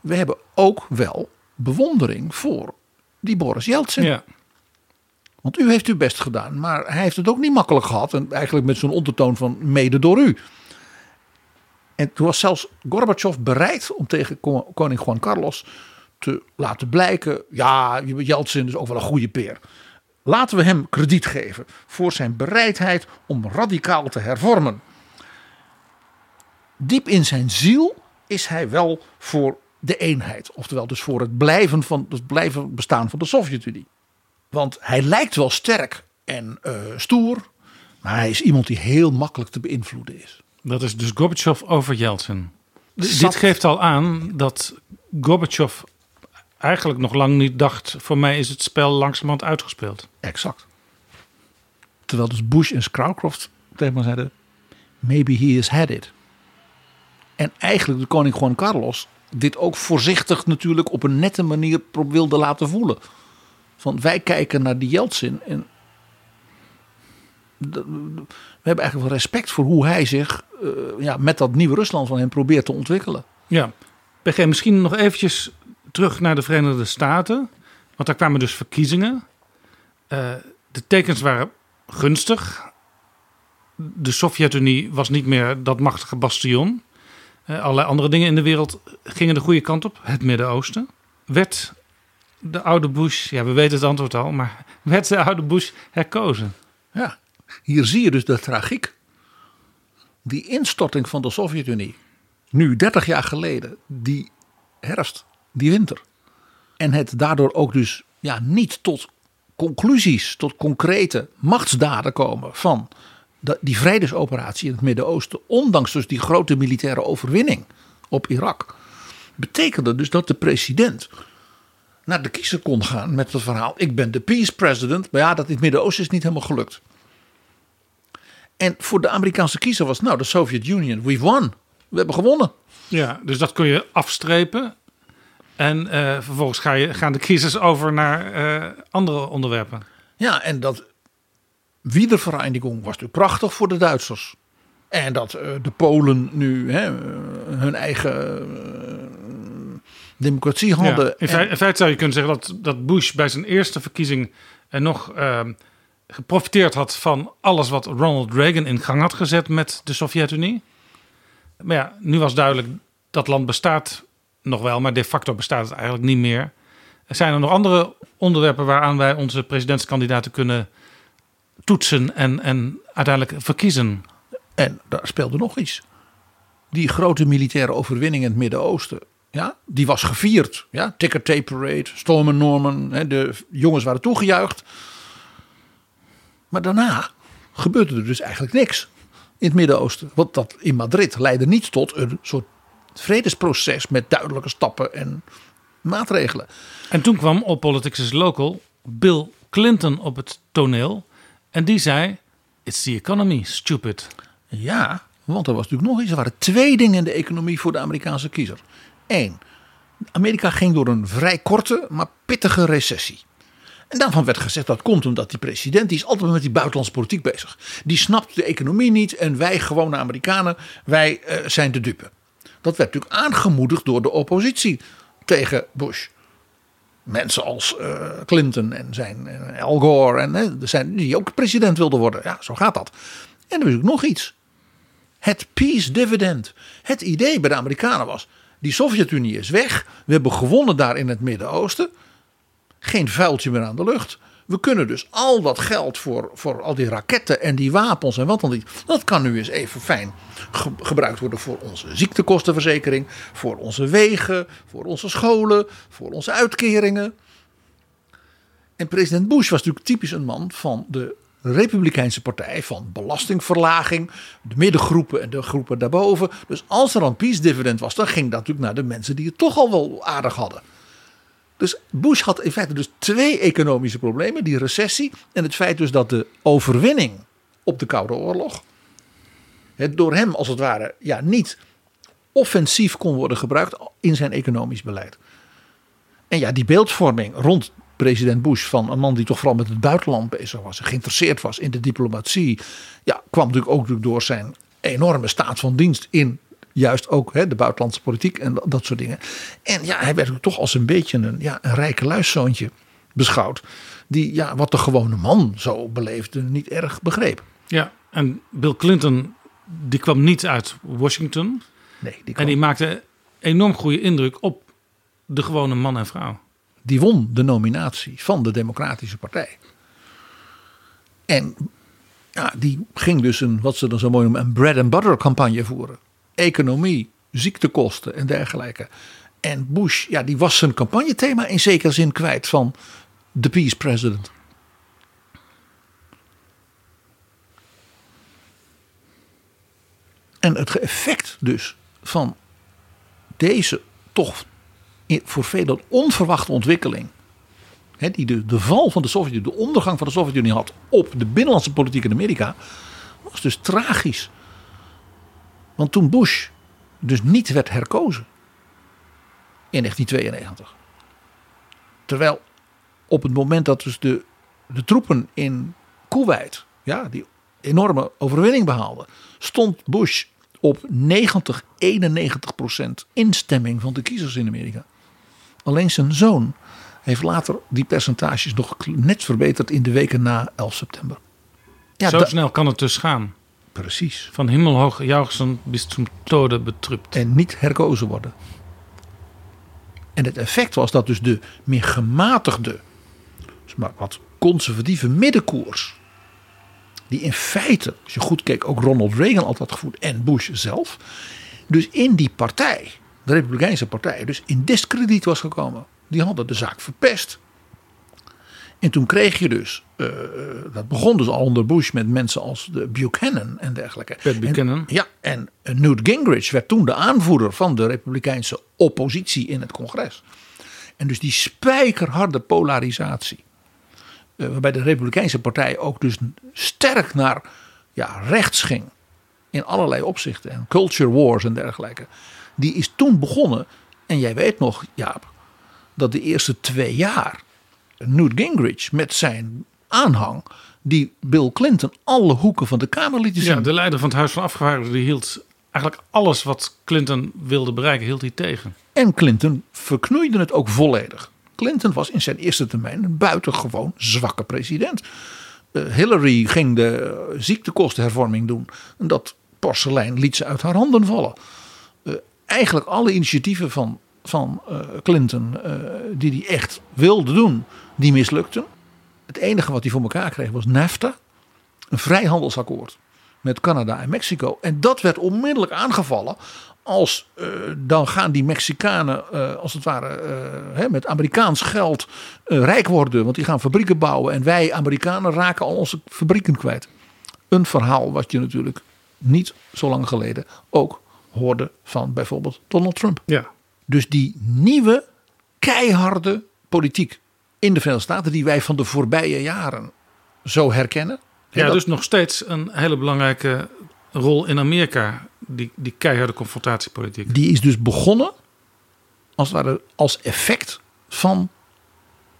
we hebben ook wel bewondering voor die Boris Yeltsin. Ja. Want u heeft uw best gedaan, maar hij heeft het ook niet makkelijk gehad. En eigenlijk met zo'n ondertoon van mede door u. En toen was zelfs Gorbachev bereid om tegen koning Juan Carlos te laten blijken, ja, Yeltsin is ook wel een goede peer. Laten we hem krediet geven voor zijn bereidheid om radicaal te hervormen. Diep in zijn ziel is hij wel voor de eenheid. Oftewel dus voor het blijven van het blijven bestaan van de Sovjet-Unie. Want hij lijkt wel sterk en uh, stoer. Maar hij is iemand die heel makkelijk te beïnvloeden is. Dat is dus Gorbachev over Yeltsin. Zat... Dit geeft al aan dat Gorbachev eigenlijk nog lang niet dacht, voor mij is het spel langzamerhand uitgespeeld. Exact. Terwijl dus Bush en Scowcroft tegen me zeiden, maybe he has had it. En eigenlijk de koning Juan Carlos dit ook voorzichtig natuurlijk op een nette manier wilde laten voelen. Van wij kijken naar die Yeltsin en we hebben eigenlijk wel respect voor hoe hij zich uh, ja, met dat nieuwe Rusland van hem probeert te ontwikkelen. Ja, P G, misschien nog eventjes terug naar de Verenigde Staten. Want daar kwamen dus verkiezingen. Uh, de tekens waren gunstig. De Sovjet-Unie was niet meer dat machtige bastion. Uh, allerlei andere dingen in de wereld gingen de goede kant op. Het Midden-Oosten. Werd de oude Bush, ja, we weten het antwoord al, maar werd de oude Bush herkozen? Ja, hier zie je dus de tragiek. Die instorting van de Sovjet-Unie, nu dertig jaar geleden, die herfst, die winter. En het daardoor ook dus ja, niet tot conclusies, tot concrete machtsdaden komen van die vredesoperatie in het Midden-Oosten, ondanks dus die grote militaire overwinning op Irak, betekende dus dat de president naar de kiezer kon gaan met het verhaal, ik ben de peace president. Maar ja, dat in het Midden-Oosten is niet helemaal gelukt. En voor de Amerikaanse kiezer was nou de Sovjet-Unie, we've won. We hebben gewonnen. Ja, dus dat kun je afstrepen. En uh, vervolgens ga je, gaan de kiezers over naar uh, andere onderwerpen. Ja, en dat Wiedervereinigung was natuurlijk prachtig voor de Duitsers. En dat uh, de Polen nu hè, hun eigen uh, democratie hadden. Ja, in, feit, in feite zou je kunnen zeggen dat, dat Bush bij zijn eerste verkiezing en nog uh, geprofiteerd had van alles wat Ronald Reagan in gang had gezet met de Sovjet-Unie. Maar ja, nu was duidelijk dat land bestaat nog wel, maar de facto bestaat het eigenlijk niet meer. Zijn er nog andere onderwerpen waaraan wij onze presidentskandidaten kunnen toetsen en, en uiteindelijk verkiezen? En daar speelde nog iets. Die grote militaire overwinning in het Midden-Oosten, ja, die was gevierd. Ja? Ticker Tape Parade, Storm en Norman, hè, de jongens waren toegejuicht. Maar daarna gebeurde er dus eigenlijk niks in het Midden-Oosten. Want dat in Madrid leidde niet tot een soort vredesproces met duidelijke stappen en maatregelen. En toen kwam op Politics is Local Bill Clinton op het toneel. En die zei, it's the economy, stupid. Ja, want er was natuurlijk nog iets. Er waren twee dingen in de economie voor de Amerikaanse kiezer. Eén, Amerika ging door een vrij korte, maar pittige recessie. En daarvan werd gezegd dat komt omdat die president, die is altijd met die buitenlandse politiek bezig. Die snapt de economie niet en wij gewone Amerikanen, wij uh, zijn de dupe. Dat werd natuurlijk aangemoedigd door de oppositie tegen Bush. Mensen als uh, Clinton en zijn en Al Gore en hè, zijn, die ook president wilden worden. Ja, zo gaat dat. En er was ook nog iets. Het peace dividend. Het idee bij de Amerikanen was, die Sovjet-Unie is weg. We hebben gewonnen daar in het Midden-Oosten. Geen vuiltje meer aan de lucht. We kunnen dus al dat geld voor, voor al die raketten en die wapens en wat dan niet. Dat kan nu eens even fijn ge- gebruikt worden voor onze ziektekostenverzekering. Voor onze wegen, voor onze scholen, voor onze uitkeringen. En president Bush was natuurlijk typisch een man van de Republikeinse partij. Van belastingverlaging, de middengroepen en de groepen daarboven. Dus als er een peace dividend was, dan ging dat natuurlijk naar de mensen die het toch al wel aardig hadden. Dus Bush had in feite dus twee economische problemen. Die recessie en het feit dus dat de overwinning op de Koude Oorlog het door hem als het ware ja, niet offensief kon worden gebruikt in zijn economisch beleid. En ja, die beeldvorming rond president Bush van een man die toch vooral met het buitenland bezig was. Geïnteresseerd was in de diplomatie. Ja, kwam natuurlijk ook door zijn enorme staat van dienst in juist ook hè, de buitenlandse politiek en dat soort dingen. En ja, hij werd ook toch als een beetje een, ja, een rijke luiszoontje beschouwd. Die ja, wat de gewone man zo beleefde niet erg begreep. Ja, en Bill Clinton die kwam niet uit Washington. Nee, die kwam... En die maakte enorm goede indruk op de gewone man en vrouw. Die won de nominatie van de Democratische Partij. En ja, die ging dus een, wat ze dan zo mooi noemen, een bread and butter campagne voeren. Economie, ziektekosten en dergelijke. En Bush, ja, die was zijn campagnethema in zekere zin kwijt van The Peace President. En het effect dus van deze toch voor velen onverwachte ontwikkeling. Hè, die de, de val van de Sovjet-Unie, de ondergang van de Sovjet-Unie had op de binnenlandse politiek in Amerika. Was dus tragisch. Want toen Bush dus niet werd herkozen in negentien tweeënnegentig. Terwijl op het moment dat dus de, de troepen in Koeweit, ja, die enorme overwinning behaalden, stond Bush op negentig, eenennegentig procent instemming van de kiezers in Amerika. Alleen zijn zoon heeft later die percentages nog net verbeterd in de weken na elf september. Ja, Zo da- snel kan het dus gaan. Precies. Van hemelhoog jauchzen bis zum Tode betrübt. En niet herkozen worden. En het effect was dat dus de meer gematigde, maar wat conservatieve middenkoers, die in feite, als je goed keek, ook Ronald Reagan altijd gevoed en Bush zelf, dus in die partij, de Republikeinse partij, dus in diskrediet was gekomen. Die hadden de zaak verpest. En toen kreeg je dus, uh, dat begon dus al onder Bush met mensen als de Buchanan en dergelijke. Pat Buchanan. En, ja, en Newt Gingrich werd toen de aanvoerder van de Republikeinse oppositie in het congres. En dus die spijkerharde polarisatie, uh, waarbij de Republikeinse partij ook dus sterk naar ja, rechts ging. In allerlei opzichten. En culture wars en dergelijke. Die is toen begonnen. En jij weet nog, Jaap, dat de eerste twee jaar Newt Gingrich met zijn aanhang die Bill Clinton alle hoeken van de Kamer liet zien. Ja, de leider van het Huis van Afgevaardigden die hield eigenlijk alles wat Clinton wilde bereiken, hield hij tegen. En Clinton verknoeide het ook volledig. Clinton was in zijn eerste termijn een buitengewoon zwakke president. Uh, Hillary ging de uh, ziektekostenhervorming doen. En dat porselein liet ze uit haar handen vallen. Uh, eigenlijk alle initiatieven van, van uh, Clinton uh, die hij echt wilde doen, die mislukten. Het enige wat hij voor elkaar kreeg was NAFTA. Een vrijhandelsakkoord met Canada en Mexico. En dat werd onmiddellijk aangevallen als uh, dan gaan die Mexicanen uh, als het ware uh, hè, met Amerikaans geld uh, rijk worden. Want die gaan fabrieken bouwen en wij Amerikanen raken al onze fabrieken kwijt. Een verhaal wat je natuurlijk niet zo lang geleden ook hoorde van bijvoorbeeld Donald Trump. Ja. Dus die nieuwe keiharde politiek in de Verenigde Staten die wij van de voorbije jaren zo herkennen. Ja, dat... dus nog steeds een hele belangrijke rol in Amerika. Die, die keiharde confrontatiepolitiek. Die is dus begonnen als, het ware, als effect van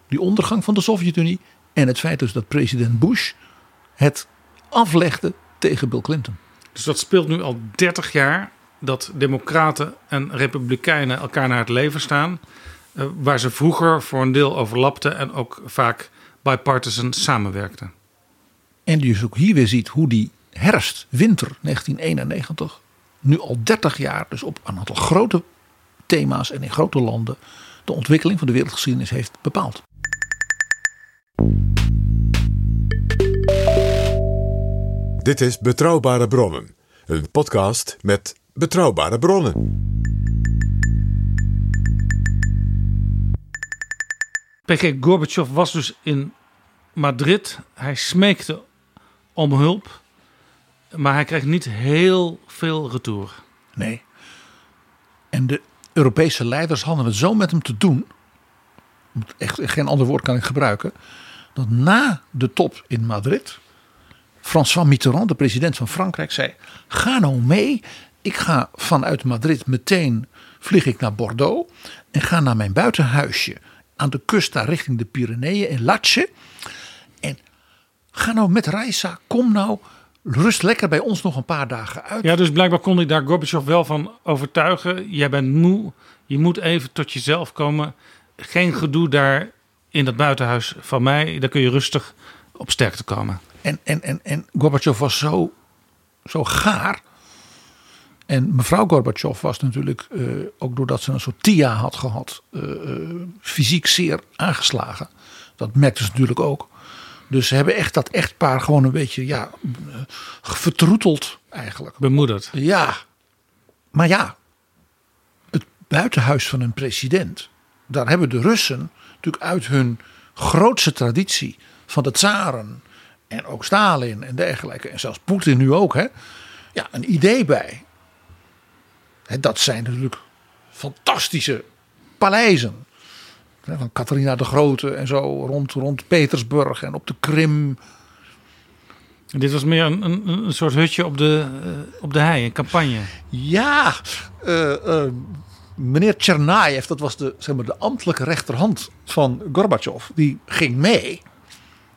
die ondergang van de Sovjet-Unie. En het feit dus dat president Bush het aflegde tegen Bill Clinton. Dus dat speelt nu al dertig jaar dat democraten en republikeinen elkaar naar het leven staan. Waar ze vroeger voor een deel overlapten en ook vaak bipartisan samenwerkten. En dus ook hier weer ziet hoe die herfst, winter negentien eenennegentig... nu al dertig jaar dus op een aantal grote thema's en in grote landen de ontwikkeling van de wereldgeschiedenis heeft bepaald. Dit is Betrouwbare Bronnen, een podcast met betrouwbare bronnen. P G Gorbachev was dus in Madrid. Hij smeekte om hulp, maar hij kreeg niet heel veel retour. Nee. En de Europese leiders hadden het zo met hem te doen. Echt geen ander woord kan ik gebruiken. Dat na de top in Madrid François Mitterrand, de president van Frankrijk, zei: ga nou mee. Ik ga vanuit Madrid meteen vlieg ik naar Bordeaux en ga naar mijn buitenhuisje aan de kust daar richting de Pyreneeën in Lache. En ga nou met Reisa, kom nou, rust lekker bij ons nog een paar dagen uit. Ja, dus blijkbaar kon hij daar Gorbachev wel van overtuigen. Jij bent moe, je moet even tot jezelf komen. Geen gedoe daar in dat buitenhuis van mij. Daar kun je rustig op sterkte komen. En, en, en, en Gorbachev was zo, zo gaar. En mevrouw Gorbachev was natuurlijk, uh, ook doordat ze een soort TIA had gehad, uh, uh, fysiek zeer aangeslagen. Dat merkte ze natuurlijk ook. Dus ze hebben echt dat echtpaar gewoon een beetje, ja, uh, vertroeteld eigenlijk. Bemoedigd. Ja, maar ja, het buitenhuis van een president. Daar hebben de Russen natuurlijk uit hun grootste traditie van de tsaren en ook Stalin en dergelijke. En zelfs Poetin nu ook, hè, ja, een idee bij. He, dat zijn natuurlijk fantastische paleizen. He, van Catharina de Grote en zo rond, rond Petersburg en op de Krim. En dit was meer een, een, een soort hutje op de, uh, op de hei, een campagne. Ja, uh, uh, meneer Tschernaev, dat was de, zeg maar, de ambtelijke rechterhand van Gorbachev. Die ging mee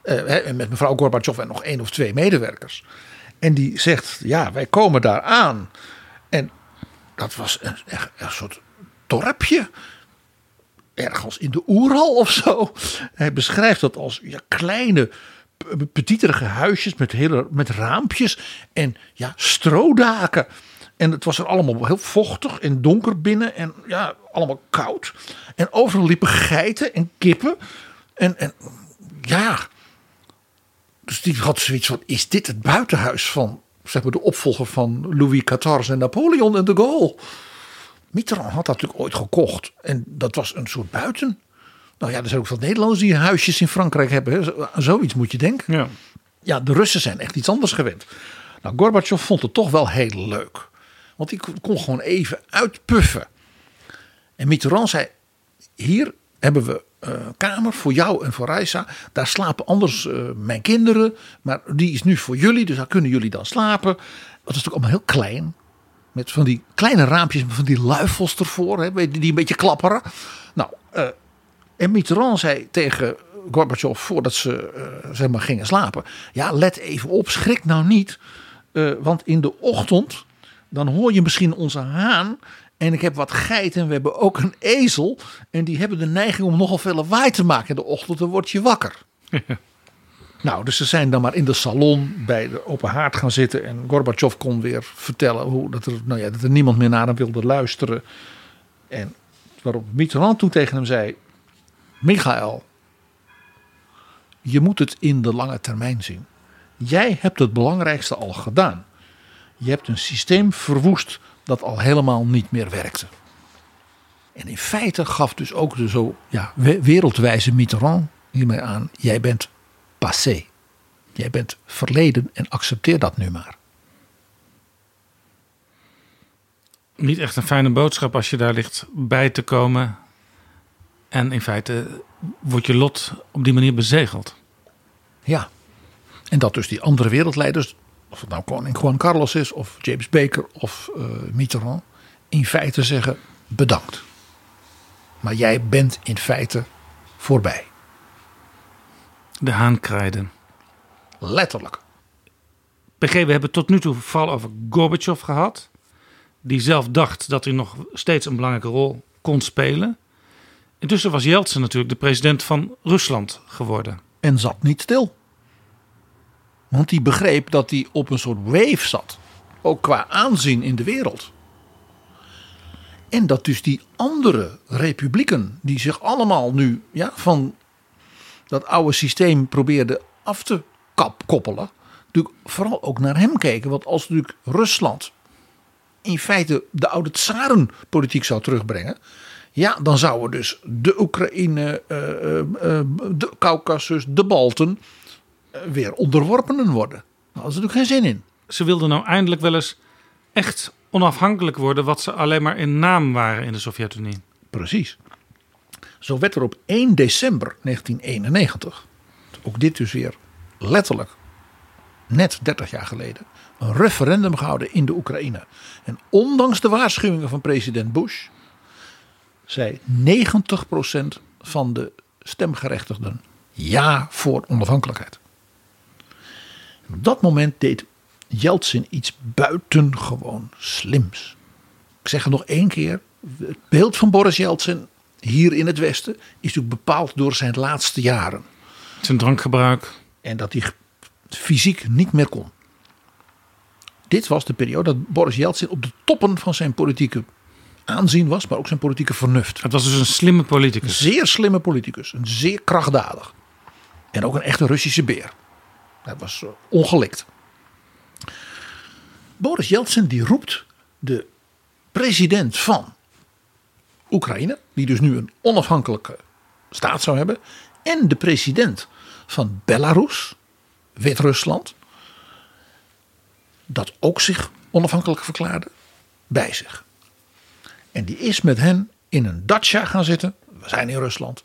uh, he, met mevrouw Gorbachev en nog één of twee medewerkers. En die zegt, ja, wij komen daar aan. En dat was een, een soort dorpje, ergens in de Oeral of zo. Hij beschrijft dat als ja, kleine, petiterige huisjes met, hele, met raampjes en ja, stroodaken. En het was er allemaal heel vochtig en donker binnen en ja, allemaal koud. En overal liepen geiten en kippen. En, en ja, dus die had zoiets van, is dit het buitenhuis van, zeg maar, de opvolger van Louis de veertiende en Napoleon en de Gaulle. Mitterrand had dat natuurlijk ooit gekocht. En dat was een soort buiten. Nou ja, er zijn ook veel Nederlanders die huisjes in Frankrijk hebben. Aan zoiets moet je denken. Ja. Ja, de Russen zijn echt iets anders gewend. Nou, Gorbachev vond het toch wel heel leuk. Want die kon gewoon even uitpuffen. En Mitterrand zei, hier hebben we uh, kamer voor jou en voor Reisa. Daar slapen anders uh, mijn kinderen. Maar die is nu voor jullie, dus daar kunnen jullie dan slapen. Dat is natuurlijk allemaal heel klein. Met van die kleine raampjes, van die luifels ervoor. Hè, die een beetje klapperen. Nou, uh, en Mitterrand zei tegen Gorbachev voordat ze uh, zeg maar gingen slapen. Ja, let even op, schrik nou niet. Uh, want in de ochtend, dan hoor je misschien onze haan. En ik heb wat geiten en we hebben ook een ezel. En die hebben de neiging om nogal veel lawaai te maken in de ochtend. Dan word je wakker. Nou, dus ze zijn dan maar in de salon bij de open haard gaan zitten. En Gorbachev kon weer vertellen hoe, dat, er, nou ja, dat er niemand meer naar hem wilde luisteren. En waarop Mitterrand toen tegen hem zei: Mikhail, je moet het in de lange termijn zien. Jij hebt het belangrijkste al gedaan. Je hebt een systeem verwoest dat al helemaal niet meer werkte. En in feite gaf dus ook de zo ja, wereldwijze Mitterrand hiermee aan: jij bent passé. Jij bent verleden en accepteer dat nu maar. Niet echt een fijne boodschap als je daar ligt bij te komen. En in feite wordt je lot op die manier bezegeld. Ja, en dat dus die andere wereldleiders, of het nou koning Juan Carlos is, of James Baker, of uh, Mitterrand, in feite zeggen: bedankt. Maar jij bent in feite voorbij. De haan kraaide. Letterlijk. P G, we hebben tot nu toe vooral over Gorbachev gehad. Die zelf dacht dat hij nog steeds een belangrijke rol kon spelen. Intussen was Yeltsin natuurlijk de president van Rusland geworden. En zat niet stil. Want die begreep dat hij op een soort wave zat. Ook qua aanzien in de wereld. En dat dus die andere republieken, die zich allemaal nu ja, van dat oude systeem probeerden af te kap- koppelen, natuurlijk vooral ook naar hem keken. Want als natuurlijk Rusland in feite de oude tsarenpolitiek zou terugbrengen, ja, dan zouden dus de Oekraïne, uh, uh, de Kaukasus, de Balten weer onderworpenen worden. Daar hadden ze natuurlijk geen zin in. Ze wilden nou eindelijk wel eens echt onafhankelijk worden, wat ze alleen maar in naam waren in de Sovjet-Unie. Precies. Zo werd er op één december negentien eenennegentig, ook dit dus weer letterlijk net dertig jaar geleden, een referendum gehouden in de Oekraïne. En ondanks de waarschuwingen van president Bush zei negentig procent van de stemgerechtigden ja voor onafhankelijkheid. Op dat moment deed Yeltsin iets buitengewoon slims. Ik zeg het nog één keer. Het beeld van Boris Yeltsin hier in het Westen is natuurlijk bepaald door zijn laatste jaren. Zijn drankgebruik. En dat hij fysiek niet meer kon. Dit was de periode dat Boris Yeltsin op de toppen van zijn politieke aanzien was, maar ook zijn politieke vernuft. Het was dus een slimme politicus. Een zeer slimme politicus. Een zeer krachtdadig. En ook een echte Russische beer. Hij was ongelikt. Boris Yeltsin die roept de president van Oekraïne, die dus nu een onafhankelijke staat zou hebben, en de president van Belarus, Wit-Rusland, dat ook zich onafhankelijk verklaarde, bij zich. En die is met hen in een datsja gaan zitten, we zijn in Rusland,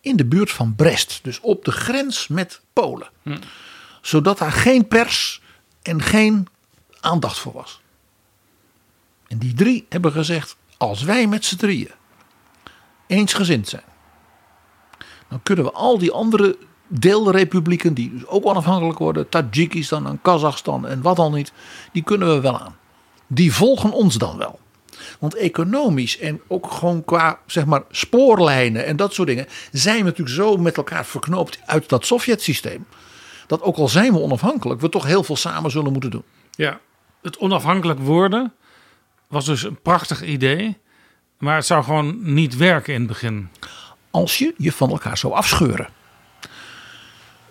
in de buurt van Brest, dus op de grens met Polen. Hm. Zodat daar geen pers en geen aandacht voor was. En die drie hebben gezegd: als wij met z'n drieën eensgezind zijn, dan kunnen we al die andere deelrepublieken, die dus ook onafhankelijk worden, Tajikistan en Kazachstan en wat al niet, die kunnen we wel aan. Die volgen ons dan wel. Want economisch en ook gewoon qua zeg maar spoorlijnen en dat soort dingen zijn we natuurlijk zo met elkaar verknoopt uit dat Sovjet-systeem, dat ook al zijn we onafhankelijk, we toch heel veel samen zullen moeten doen. Ja, het onafhankelijk worden was dus een prachtig idee, maar het zou gewoon niet werken in het begin. Als je je van elkaar zou afscheuren.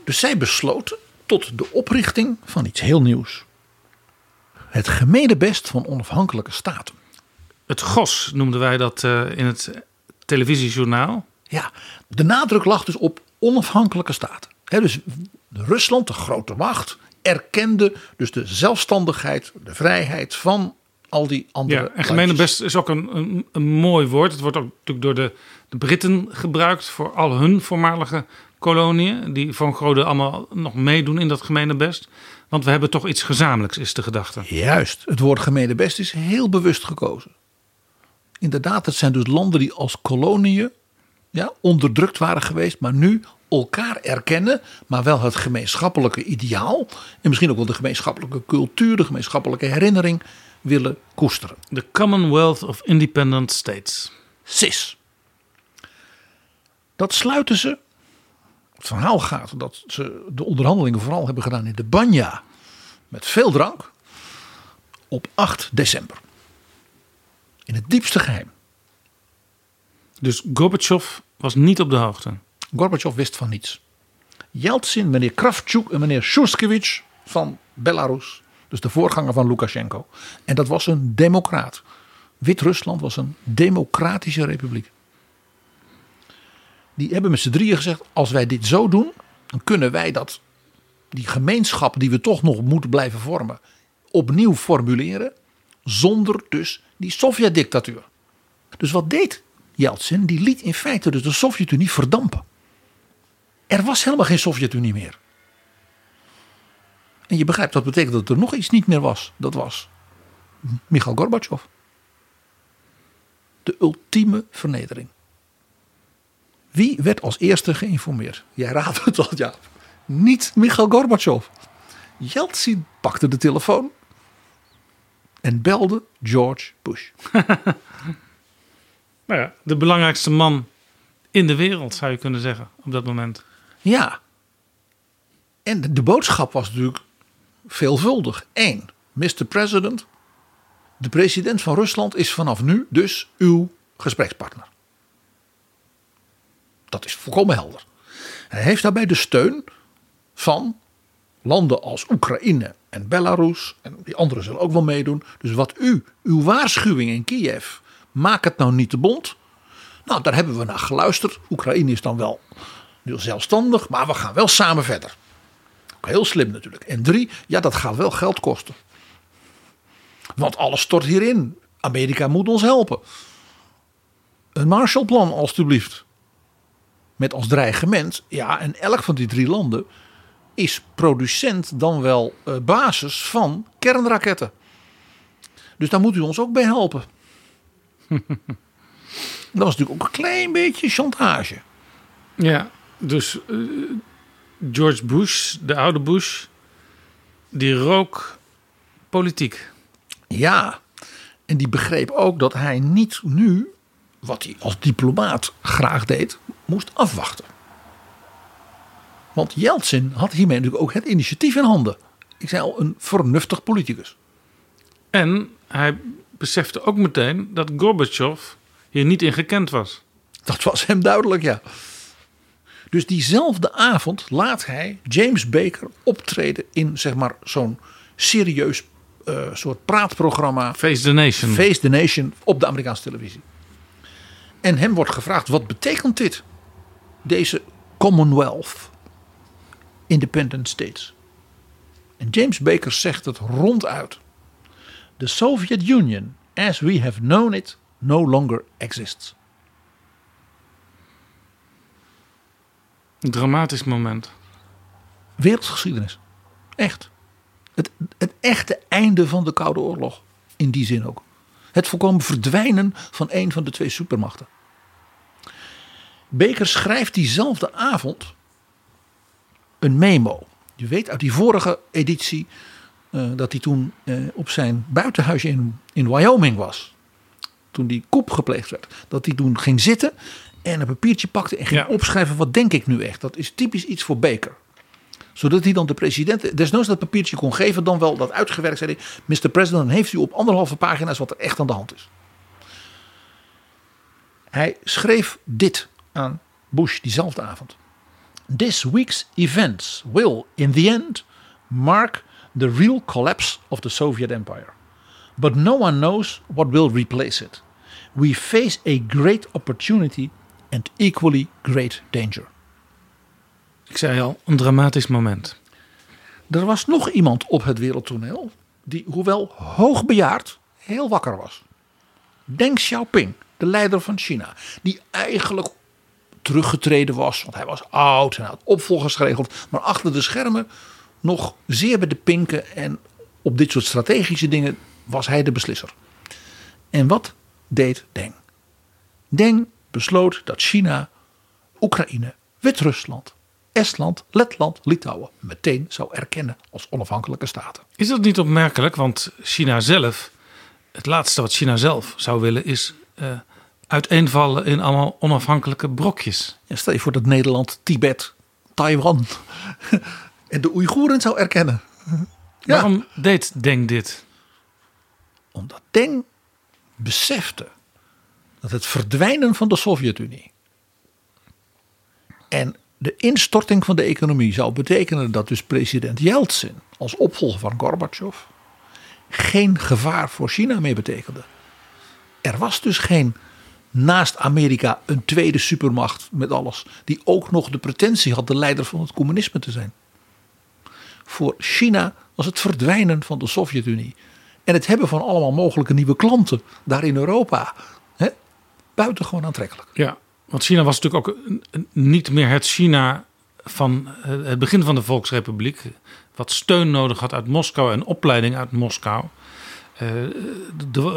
Dus zij besloten tot de oprichting van iets heel nieuws. Het Gemenebest van onafhankelijke staten. Het G O S noemden wij dat uh, in het televisiejournaal. Ja, de nadruk lag dus op onafhankelijke staten. He, dus Rusland, de grote macht, erkende dus de zelfstandigheid, de vrijheid van al die andere ja, en Gemenebest is ook een, een, een mooi woord. Het wordt ook natuurlijk door de, de Britten gebruikt voor al hun voormalige koloniën. Die van Gode allemaal nog meedoen in dat Gemenebest. Want we hebben toch iets gezamenlijks, is de gedachte. Juist, het woord Gemenebest is heel bewust gekozen. Inderdaad, het zijn dus landen die als koloniën ja, onderdrukt waren geweest. Maar nu elkaar erkennen, maar wel het gemeenschappelijke ideaal. En misschien ook wel de gemeenschappelijke cultuur, de gemeenschappelijke herinnering willen koesteren. The Commonwealth of Independent States. C I S. Dat sluiten ze. Het verhaal gaat dat ze de onderhandelingen vooral hebben gedaan in de banja. Met veel drank. Op acht december. In het diepste geheim. Dus Gorbachev was niet op de hoogte. Gorbachev wist van niets. Yeltsin, meneer Kravchuk en meneer Shushkevich van Belarus. Dus de voorganger van Lukashenko. En dat was een democraat. Wit-Rusland was een democratische republiek. Die hebben met z'n drieën gezegd, als wij dit zo doen, dan kunnen wij dat, die gemeenschap die we toch nog moeten blijven vormen, opnieuw formuleren. Zonder dus die Sovjet-dictatuur. Dus wat deed Yeltsin? Die liet in feite dus de Sovjet-Unie verdampen. Er was helemaal geen Sovjet-Unie meer. En je begrijpt, dat betekent dat er nog iets niet meer was. Dat was Mikhail Gorbachev. De ultieme vernedering. Wie werd als eerste geïnformeerd? Jij raadt het al, ja. Niet Mikhail Gorbachev. Yeltsin pakte de telefoon. En belde George Bush. Nou ja, de belangrijkste man in de wereld, zou je kunnen zeggen, op dat moment. Ja. En de boodschap was natuurlijk veelvuldig. Eén, mister President, de president van Rusland is vanaf nu dus uw gesprekspartner. Dat is volkomen helder. En hij heeft daarbij de steun van landen als Oekraïne en Belarus. En die anderen zullen ook wel meedoen. Dus wat u, uw waarschuwing in Kiev, maak het nou niet te bond. Nou, daar hebben we naar geluisterd. Oekraïne is dan wel heel zelfstandig, maar we gaan wel samen verder. Ook heel slim natuurlijk. En drie, ja, dat gaat wel geld kosten. Want alles stort hierin. Amerika moet ons helpen. Een Marshallplan alstublieft. Met als dreigement, ja, en elk van die drie landen is producent dan wel uh, basis van kernraketten. Dus daar moet u ons ook bij helpen. Dat was natuurlijk ook een klein beetje chantage. Ja, dus uh, George Bush, de oude Bush, die rook politiek. Ja, en die begreep ook dat hij niet nu, wat hij als diplomaat graag deed, moest afwachten. Want Yeltsin had hiermee natuurlijk ook het initiatief in handen. Ik zei al, een vernuftig politicus. En hij besefte ook meteen dat Gorbachev hier niet in gekend was. Dat was hem duidelijk, ja. Dus diezelfde avond laat hij James Baker optreden in, zeg maar, zo'n serieus uh, soort praatprogramma. Face the Nation. Face the Nation op de Amerikaanse televisie. En hem wordt gevraagd, wat betekent dit? Deze Commonwealth. Independent States. En James Baker zegt het ronduit. The Soviet Union, as we have known it, no longer exists. Een dramatisch moment. Wereldgeschiedenis. Echt. Het, het echte einde van de Koude Oorlog. In die zin ook. Het volkomen verdwijnen van een van de twee supermachten. Baker schrijft diezelfde avond een memo. Je weet uit die vorige editie uh, dat hij toen uh, op zijn buitenhuisje in, in Wyoming was. Toen die coup gepleegd werd. Dat hij toen ging zitten en een papiertje pakte en ging ja. opschrijven, wat denk ik nu echt. Dat is typisch iets voor Baker. Zodat hij dan de president desnoods dat papiertje kon geven. Dan wel dat uitgewerkt, zei hij, mister President, dan heeft u op anderhalve pagina's wat er echt aan de hand is. Hij schreef dit aan Bush diezelfde avond. This week's events will, in the end, mark the real collapse of the Soviet Empire. But no one knows what will replace it. We face a great opportunity and equally great danger. Ik zei al, een dramatisch moment. Er was nog iemand op het wereldtoneel die, hoewel hoogbejaard, heel wakker was. Deng Xiaoping, de leider van China, die eigenlijk teruggetreden was, want hij was oud en had opvolgers geregeld, maar achter de schermen nog zeer bij de pinken en op dit soort strategische dingen was hij de beslisser. En wat deed Deng? Deng besloot dat China, Oekraïne, Wit-Rusland, Estland, Letland, Litouwen meteen zou erkennen als onafhankelijke staten. Is dat niet opmerkelijk? Want China zelf, het laatste wat China zelf zou willen is uh, uiteenvallen in allemaal onafhankelijke brokjes. Ja, stel je voor dat Nederland, Tibet, Taiwan en de Oeigoeren zou erkennen. Ja. Waarom deed Deng dit? Omdat Deng besefte dat het verdwijnen van de Sovjet-Unie en de instorting van de economie zou betekenen dat dus president Yeltsin als opvolger van Gorbachev geen gevaar voor China meer betekende. Er was dus geen naast Amerika een tweede supermacht met alles die ook nog de pretentie had de leider van het communisme te zijn. Voor China was het verdwijnen van de Sovjet-Unie en het hebben van allemaal mogelijke nieuwe klanten daar in Europa hè, buitengewoon aantrekkelijk. Ja. Want China was natuurlijk ook niet meer het China van het begin van de Volksrepubliek. Wat steun nodig had uit Moskou en opleiding uit Moskou. Er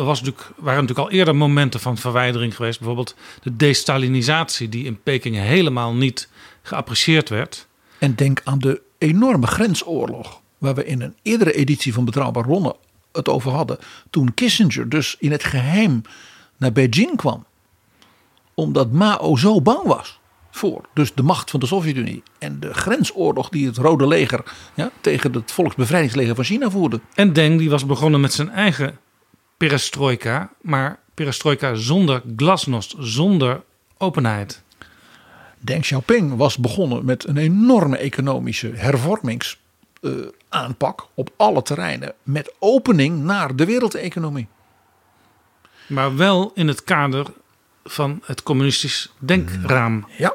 was natuurlijk, waren natuurlijk al eerder momenten van verwijdering geweest. Bijvoorbeeld de destalinisatie die in Peking helemaal niet geapprecieerd werd. En denk aan de enorme grensoorlog. Waar we in een eerdere editie van Betrouwbare Bronnen het over hadden. Toen Kissinger dus in het geheim naar Beijing kwam. Omdat Mao zo bang was voor dus de macht van de Sovjet-Unie en de grensoorlog die het Rode Leger ja, tegen het Volksbevrijdingsleger van China voerde. En Deng die was begonnen met zijn eigen perestroika, maar perestroika zonder glasnost, zonder openheid. Deng Xiaoping was begonnen met een enorme economische hervormingsaanpak uh, op alle terreinen met opening naar de wereldeconomie. Maar wel in het kader van het communistisch denkraam. Ja.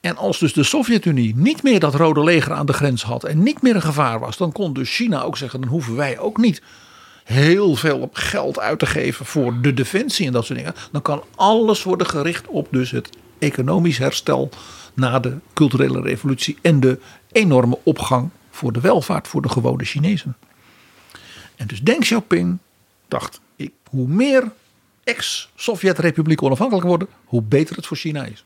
En als dus de Sovjet-Unie niet meer dat Rode Leger aan de grens had en niet meer een gevaar was, dan kon dus China ook zeggen, dan hoeven wij ook niet heel veel op geld uit te geven voor de defensie en dat soort dingen. Dan kan alles worden gericht op dus het economisch herstel na de culturele revolutie en de enorme opgang voor de welvaart voor de gewone Chinezen. En dus Deng Xiaoping dacht, ik, hoe meer ex-Sovjet-Republiek onafhankelijk worden, hoe beter het voor China is.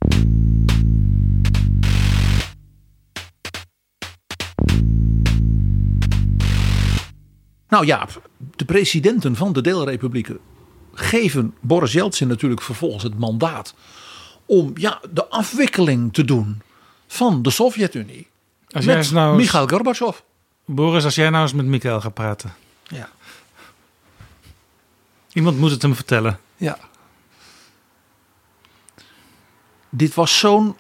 Nou Jaap, de presidenten van de deelrepublieken geven Boris Yeltsin natuurlijk vervolgens het mandaat om ja, de afwikkeling te doen van de Sovjet-Unie als met jij eens nou eens, Mikhail Gorbachev. Boris, als jij nou eens met Mikhail gaat praten. Ja. Iemand moet het hem vertellen. Ja. Dit was zo'n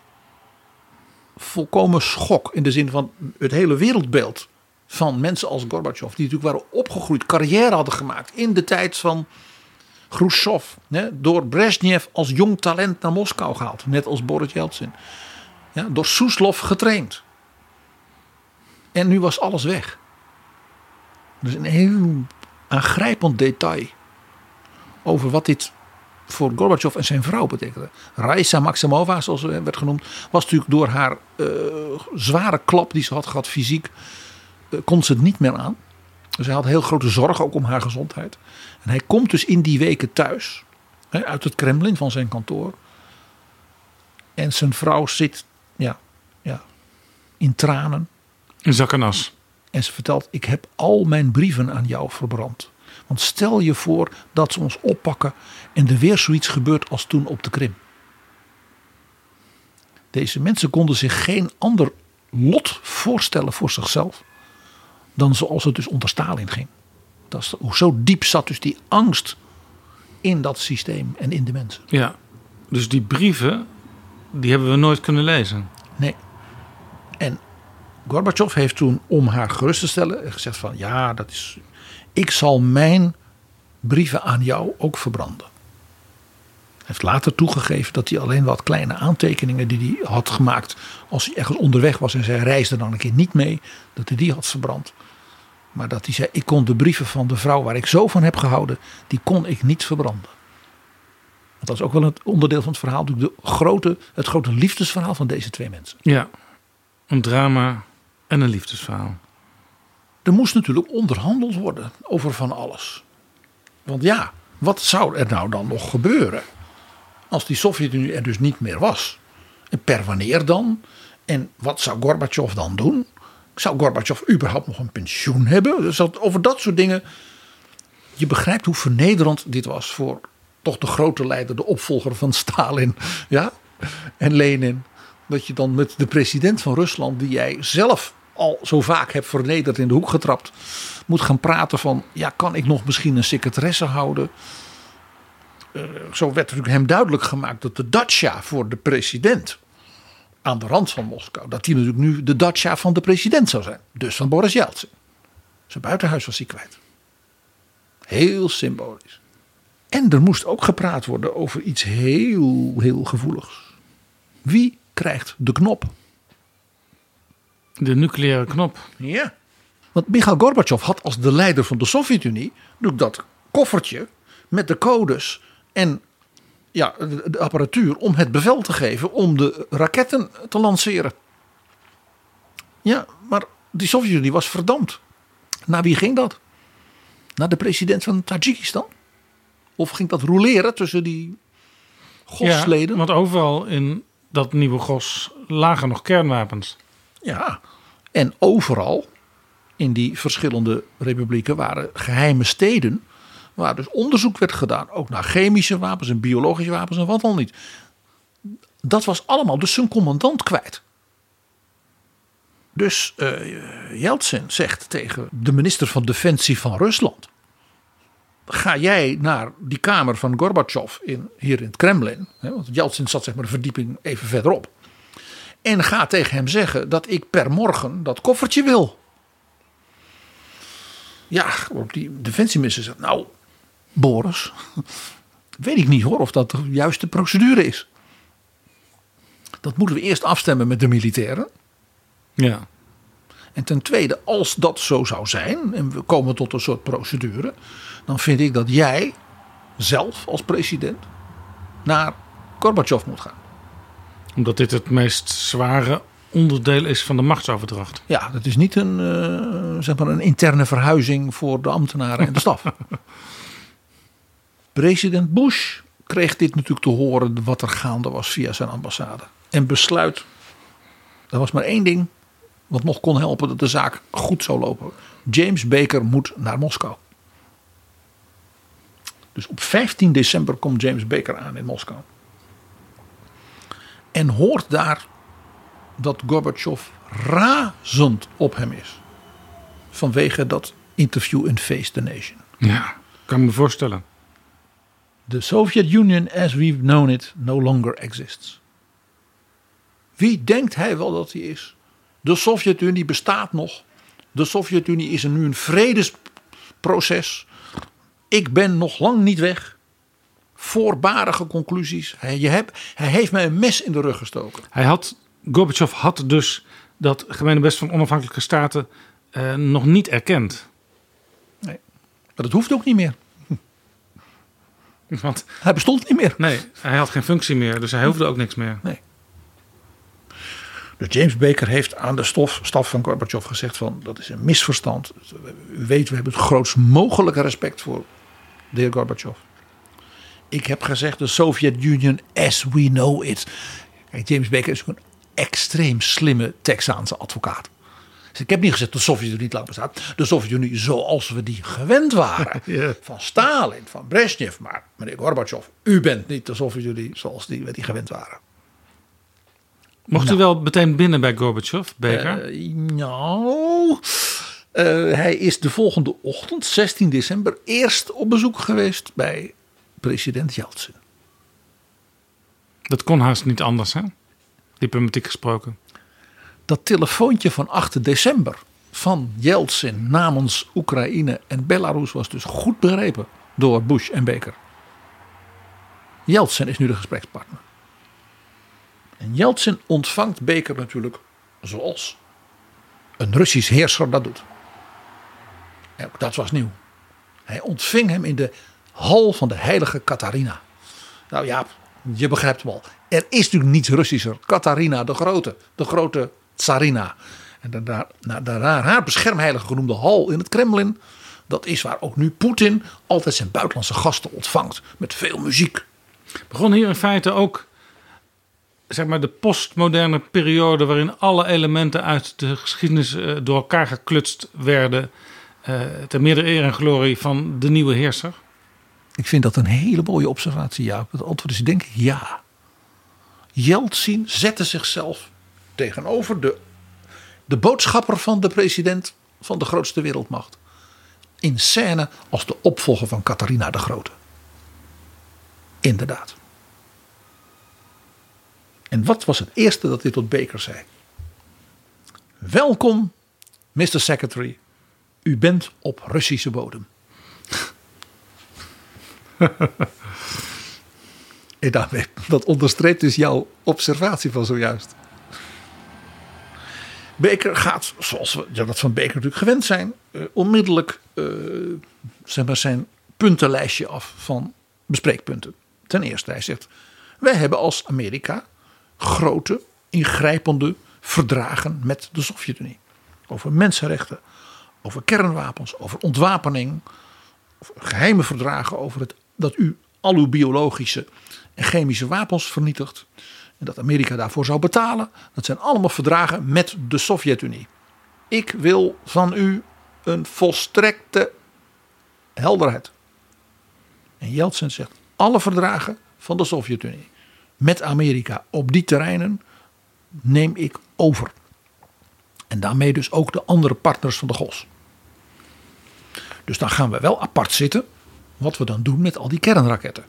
volkomen schok in de zin van het hele wereldbeeld van mensen als Gorbachev, die natuurlijk waren opgegroeid, carrière hadden gemaakt in de tijd van Khrushchev, hè, door Brezhnev als jong talent naar Moskou gehaald, net als Boris Yeltsin. Ja, door Soeslov getraind. En nu was alles weg. Dus een heel aangrijpend detail over wat dit voor Gorbachev en zijn vrouw betekende. Raisa Maximova, zoals ze werd genoemd, was natuurlijk door haar uh, zware klap die ze had gehad fysiek, uh, kon ze het niet meer aan. Dus hij had heel grote zorgen ook om haar gezondheid. En hij komt dus in die weken thuis, hè, uit het Kremlin van zijn kantoor. En zijn vrouw zit ja, ja, in tranen. In zak en as. En ze vertelt, ik heb al mijn brieven aan jou verbrand. Want stel je voor dat ze ons oppakken en er weer zoiets gebeurt als toen op de Krim. Deze mensen konden zich geen ander lot voorstellen voor zichzelf dan zoals het dus onder Stalin ging. Dat is, zo diep zat dus die angst in dat systeem en in de mensen. Ja, dus die brieven, die hebben we nooit kunnen lezen. Nee. En Gorbachev heeft toen, om haar gerust te stellen, gezegd van ja, dat is, ik zal mijn brieven aan jou ook verbranden. Hij heeft later toegegeven dat hij alleen wat kleine aantekeningen die hij had gemaakt als hij ergens onderweg was en zij reisde dan een keer niet mee, dat hij die had verbrand. Maar dat hij zei, ik kon de brieven van de vrouw waar ik zo van heb gehouden, die kon ik niet verbranden. Want dat is ook wel het onderdeel van het verhaal. De grote, het grote liefdesverhaal van deze twee mensen. Ja, een drama en een liefdesverhaal. Er moest natuurlijk onderhandeld worden over van alles. Want ja, wat zou er nou dan nog gebeuren? Als die Sovjet-Unie er dus niet meer was. En per wanneer dan? En wat zou Gorbachev dan doen? Zou Gorbachev überhaupt nog een pensioen hebben? Dus dat, over dat soort dingen. Je begrijpt hoe vernederend dit was voor toch de grote leider, de opvolger van Stalin, ja, en Lenin. Dat je dan met de president van Rusland, die jij zelf al zo vaak hebt vernederd, in de hoek getrapt, moet gaan praten van, ja, kan ik nog misschien een secretaresse houden? Uh, zo werd natuurlijk hem duidelijk gemaakt dat de datsja voor de president aan de rand van Moskou, dat die natuurlijk nu de datsja van de president zou zijn. Dus van Boris Yeltsin. Zijn buitenhuis was hij kwijt. Heel symbolisch. En er moest ook gepraat worden over iets heel, heel gevoeligs. Wie krijgt de knop? De nucleaire knop. Ja. Want Mikhail Gorbachev had als de leider van de Sovjet-Unie dat koffertje met de codes en ja, de apparatuur om het bevel te geven om de raketten te lanceren. Ja, maar die Sovjet-Unie was verdampt. Naar wie ging dat? Naar de president van Tajikistan? Of ging dat rouleren tussen die G O S-leden? Ja, want overal in dat nieuwe G O S lagen nog kernwapens. Ja, en overal in die verschillende republieken waren geheime steden, waar dus onderzoek werd gedaan, ook naar chemische wapens en biologische wapens en wat dan niet. Dat was allemaal dus zijn commandant kwijt. Dus uh, Yeltsin zegt tegen de minister van Defensie van Rusland, ga jij naar die kamer van Gorbachev in, hier in het Kremlin, hè, want Yeltsin zat zeg maar de verdieping even verderop, en ga tegen hem zeggen dat ik per morgen dat koffertje wil. Ja, waarop die defensieminister zegt, nou Boris, weet ik niet hoor of dat de juiste procedure is. Dat moeten we eerst afstemmen met de militairen. Ja. En ten tweede, als dat zo zou zijn en we komen tot een soort procedure, dan vind ik dat jij zelf als president naar Gorbachev moet gaan. Omdat dit het meest zware onderdeel is van de machtsoverdracht. Ja, dat is niet een, uh, zeg maar een interne verhuizing voor de ambtenaren en de staf. President Bush kreeg dit natuurlijk te horen wat er gaande was via zijn ambassade. En besluit, er was maar één ding wat nog kon helpen dat de zaak goed zou lopen. James Baker moet naar Moskou. Dus op vijftien december komt James Baker aan in Moskou. En hoort daar dat Gorbachev razend op hem is. Vanwege dat interview in Face the Nation. Ja, kan me voorstellen. The Soviet Union as we've known it no longer exists. Wie denkt hij wel dat hij is? De Sovjet-Unie bestaat nog. De Sovjet-Unie is er nu een vredesproces. Ik ben nog lang niet weg. Voorbarige conclusies. Hij, je heb, hij heeft mij een mes in de rug gestoken. Hij had, Gorbachev had dus dat Gemenebest van onafhankelijke staten eh, nog niet erkend. Nee, maar dat hoeft ook niet meer. Want hij bestond niet meer. Nee, hij had geen functie meer, dus hij hoefde ook niks meer. Nee. Dus James Baker heeft aan de stof, staf van Gorbachev gezegd van, dat is een misverstand. U weet, we hebben het grootst mogelijke respect voor de heer Gorbachev. Ik heb gezegd de Soviet Union as we know it. Kijk, James Baker is ook een extreem slimme Texaanse advocaat. Dus ik heb niet gezegd dat de Sovjet-Unie niet lang bestaat. De Sovjet-Unie zoals we die gewend waren. Ja. Van Stalin, van Brezhnev. Maar meneer Gorbachev, u bent niet de Sovjet-Unie zoals die, we die gewend waren. Mocht nou. U wel meteen binnen bij Gorbachev, Baker? Uh, nou, uh, hij is de volgende ochtend, zestien december, eerst op bezoek geweest bij president Yeltsin. Dat kon haast niet anders, hè? Diplomatiek gesproken. Dat telefoontje van acht december van Yeltsin namens Oekraïne en Belarus was dus goed begrepen door Bush en Baker. Yeltsin is nu de gesprekspartner. En Yeltsin ontvangt Baker natuurlijk zoals een Russisch heerser dat doet. Ook dat was nieuw. Hij ontving hem in de hal van de heilige Katharina. Nou ja, je begrijpt hem al. Er is natuurlijk niets Russischer. Katharina de Grote. De grote tsarina. En de, de, de, de, haar beschermheilige genoemde hal in het Kremlin. Dat is waar ook nu Poetin altijd zijn buitenlandse gasten ontvangt. Met veel muziek. Begon hier in feite ook, zeg maar, de postmoderne periode waarin alle elementen uit de geschiedenis uh, door elkaar geklutst werden. Uh, ter meerdere eer en glorie van de nieuwe heerser. Ik vind dat een hele mooie observatie, Jaap. Het antwoord is denk ik ja. Yeltsin zette zichzelf tegenover de, de boodschapper van de president van de grootste wereldmacht. In scène als de opvolger van Katharina de Grote. Inderdaad. En wat was het eerste dat hij tot Baker zei? Welkom, mister Secretary. U bent op Russische bodem. En daarmee, dat onderstreept dus jouw observatie van zojuist. Baker gaat, zoals we ja, dat van Baker natuurlijk gewend zijn, Uh, onmiddellijk uh, zeg maar zijn puntenlijstje af van bespreekpunten. Ten eerste, hij zegt, wij hebben als Amerika grote, ingrijpende verdragen met de Sovjet-Unie. Over mensenrechten, over kernwapens, over ontwapening, over geheime verdragen over het, dat u al uw biologische en chemische wapens vernietigt en dat Amerika daarvoor zou betalen. Dat zijn allemaal verdragen met de Sovjet-Unie. Ik wil van u een volstrekte helderheid. En Yeltsin zegt, alle verdragen van de Sovjet-Unie met Amerika op die terreinen neem ik over. En daarmee dus ook de andere partners van de G O S. Dus dan gaan we wel apart zitten wat we dan doen met al die kernraketten.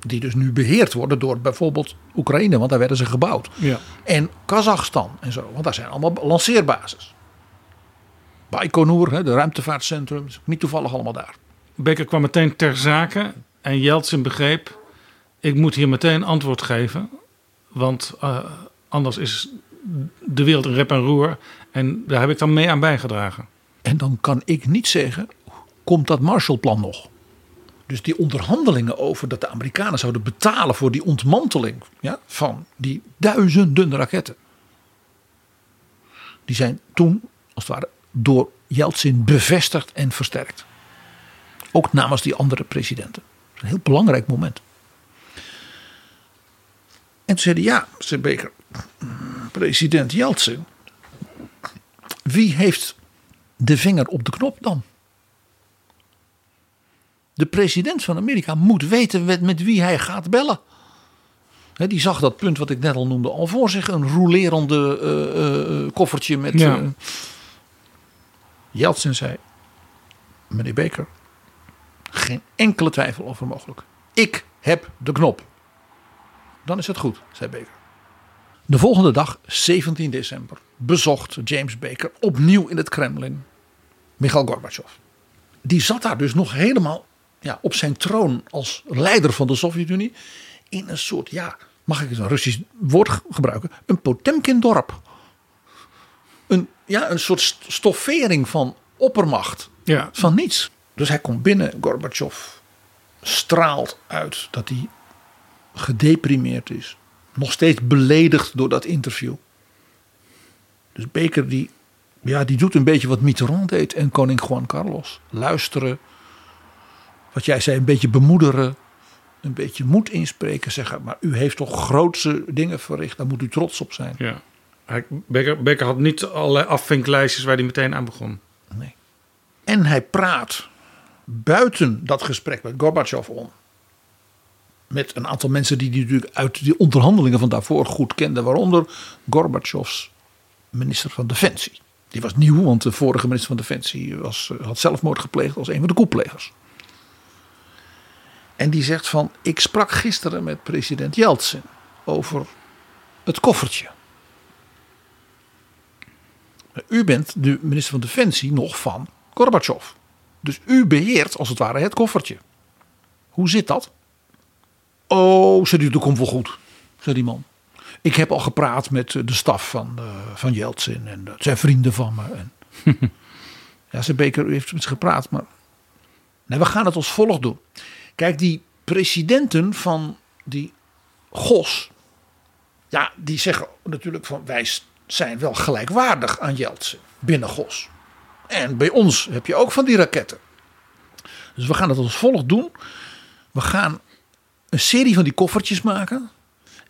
Die dus nu beheerd worden door bijvoorbeeld Oekraïne, want daar werden ze gebouwd. Ja. En Kazachstan en zo, want daar zijn allemaal lanceerbases. Baikonur, de ruimtevaartcentrum, is niet toevallig allemaal daar. Baker kwam meteen ter zake en Yeltsin begreep, ik moet hier meteen antwoord geven, want uh, anders is de wereld een rep en roer en daar heb ik dan mee aan bijgedragen. En dan kan ik niet zeggen, komt dat Marshallplan nog? Dus die onderhandelingen over dat de Amerikanen zouden betalen voor die ontmanteling ja, van die duizenden raketten. Die zijn toen, als het ware, door Yeltsin bevestigd en versterkt. Ook namens die andere presidenten. Dat is een heel belangrijk moment. En toen zeiden ja, zei Baker, president Yeltsin, wie heeft de vinger op de knop dan? De president van Amerika moet weten met, met wie hij gaat bellen. He, die zag dat punt wat ik net al noemde al voor zich. Een roulerende uh, uh, koffertje met... Ja. Uh, Yeltsin zei, meneer Baker, geen enkele twijfel over mogelijk. Ik heb de knop. Dan is het goed, zei Baker. De volgende dag, zeventien december, bezocht James Baker opnieuw in het Kremlin Mikhail Gorbachev. Die zat daar dus nog helemaal ja, op zijn troon als leider van de Sovjet-Unie. In een soort, ja, mag ik eens een Russisch woord gebruiken, een Potemkin-dorp. Een, ja, een soort stoffering van oppermacht. Ja. Van niets. Dus hij komt binnen. Gorbachev straalt uit dat hij gedeprimeerd is. Nog steeds beledigd door dat interview. Dus Baker die, ja, die doet een beetje wat Mitterrand deed. En koning Juan Carlos. Luisteren. Wat jij zei, een beetje bemoederen. Een beetje moed inspreken. Zeggen, maar u heeft toch grootse dingen verricht. Daar moet u trots op zijn. Ja. Baker, Baker had niet allerlei afvinklijstjes waar hij meteen aan begon. Nee. En hij praat buiten dat gesprek met Gorbachev om. Met een aantal mensen die hij natuurlijk uit die onderhandelingen van daarvoor goed kende. Waaronder Gorbachevs minister van Defensie. Die was nieuw, want de vorige minister van Defensie was, had zelfmoord gepleegd als een van de koeplegers. En die zegt van, ik sprak gisteren met president Yeltsin over het koffertje. U bent de minister van Defensie nog van Gorbachev. Dus u beheert als het ware het koffertje. Hoe zit dat? Oh, zei die, dat komt wel goed, zei die man. Ik heb al gepraat met de staf van, uh, van Yeltsin en dat zijn vrienden van me. En Ja, zei Baker, u heeft met ze gepraat, maar... Nee, we gaan het als volgt doen. Kijk, die presidenten van die G O S... Ja, die zeggen natuurlijk van... wij zijn wel gelijkwaardig aan Yeltsin binnen G O S. En bij ons heb je ook van die raketten. Dus we gaan het als volgt doen. We gaan een serie van die koffertjes maken...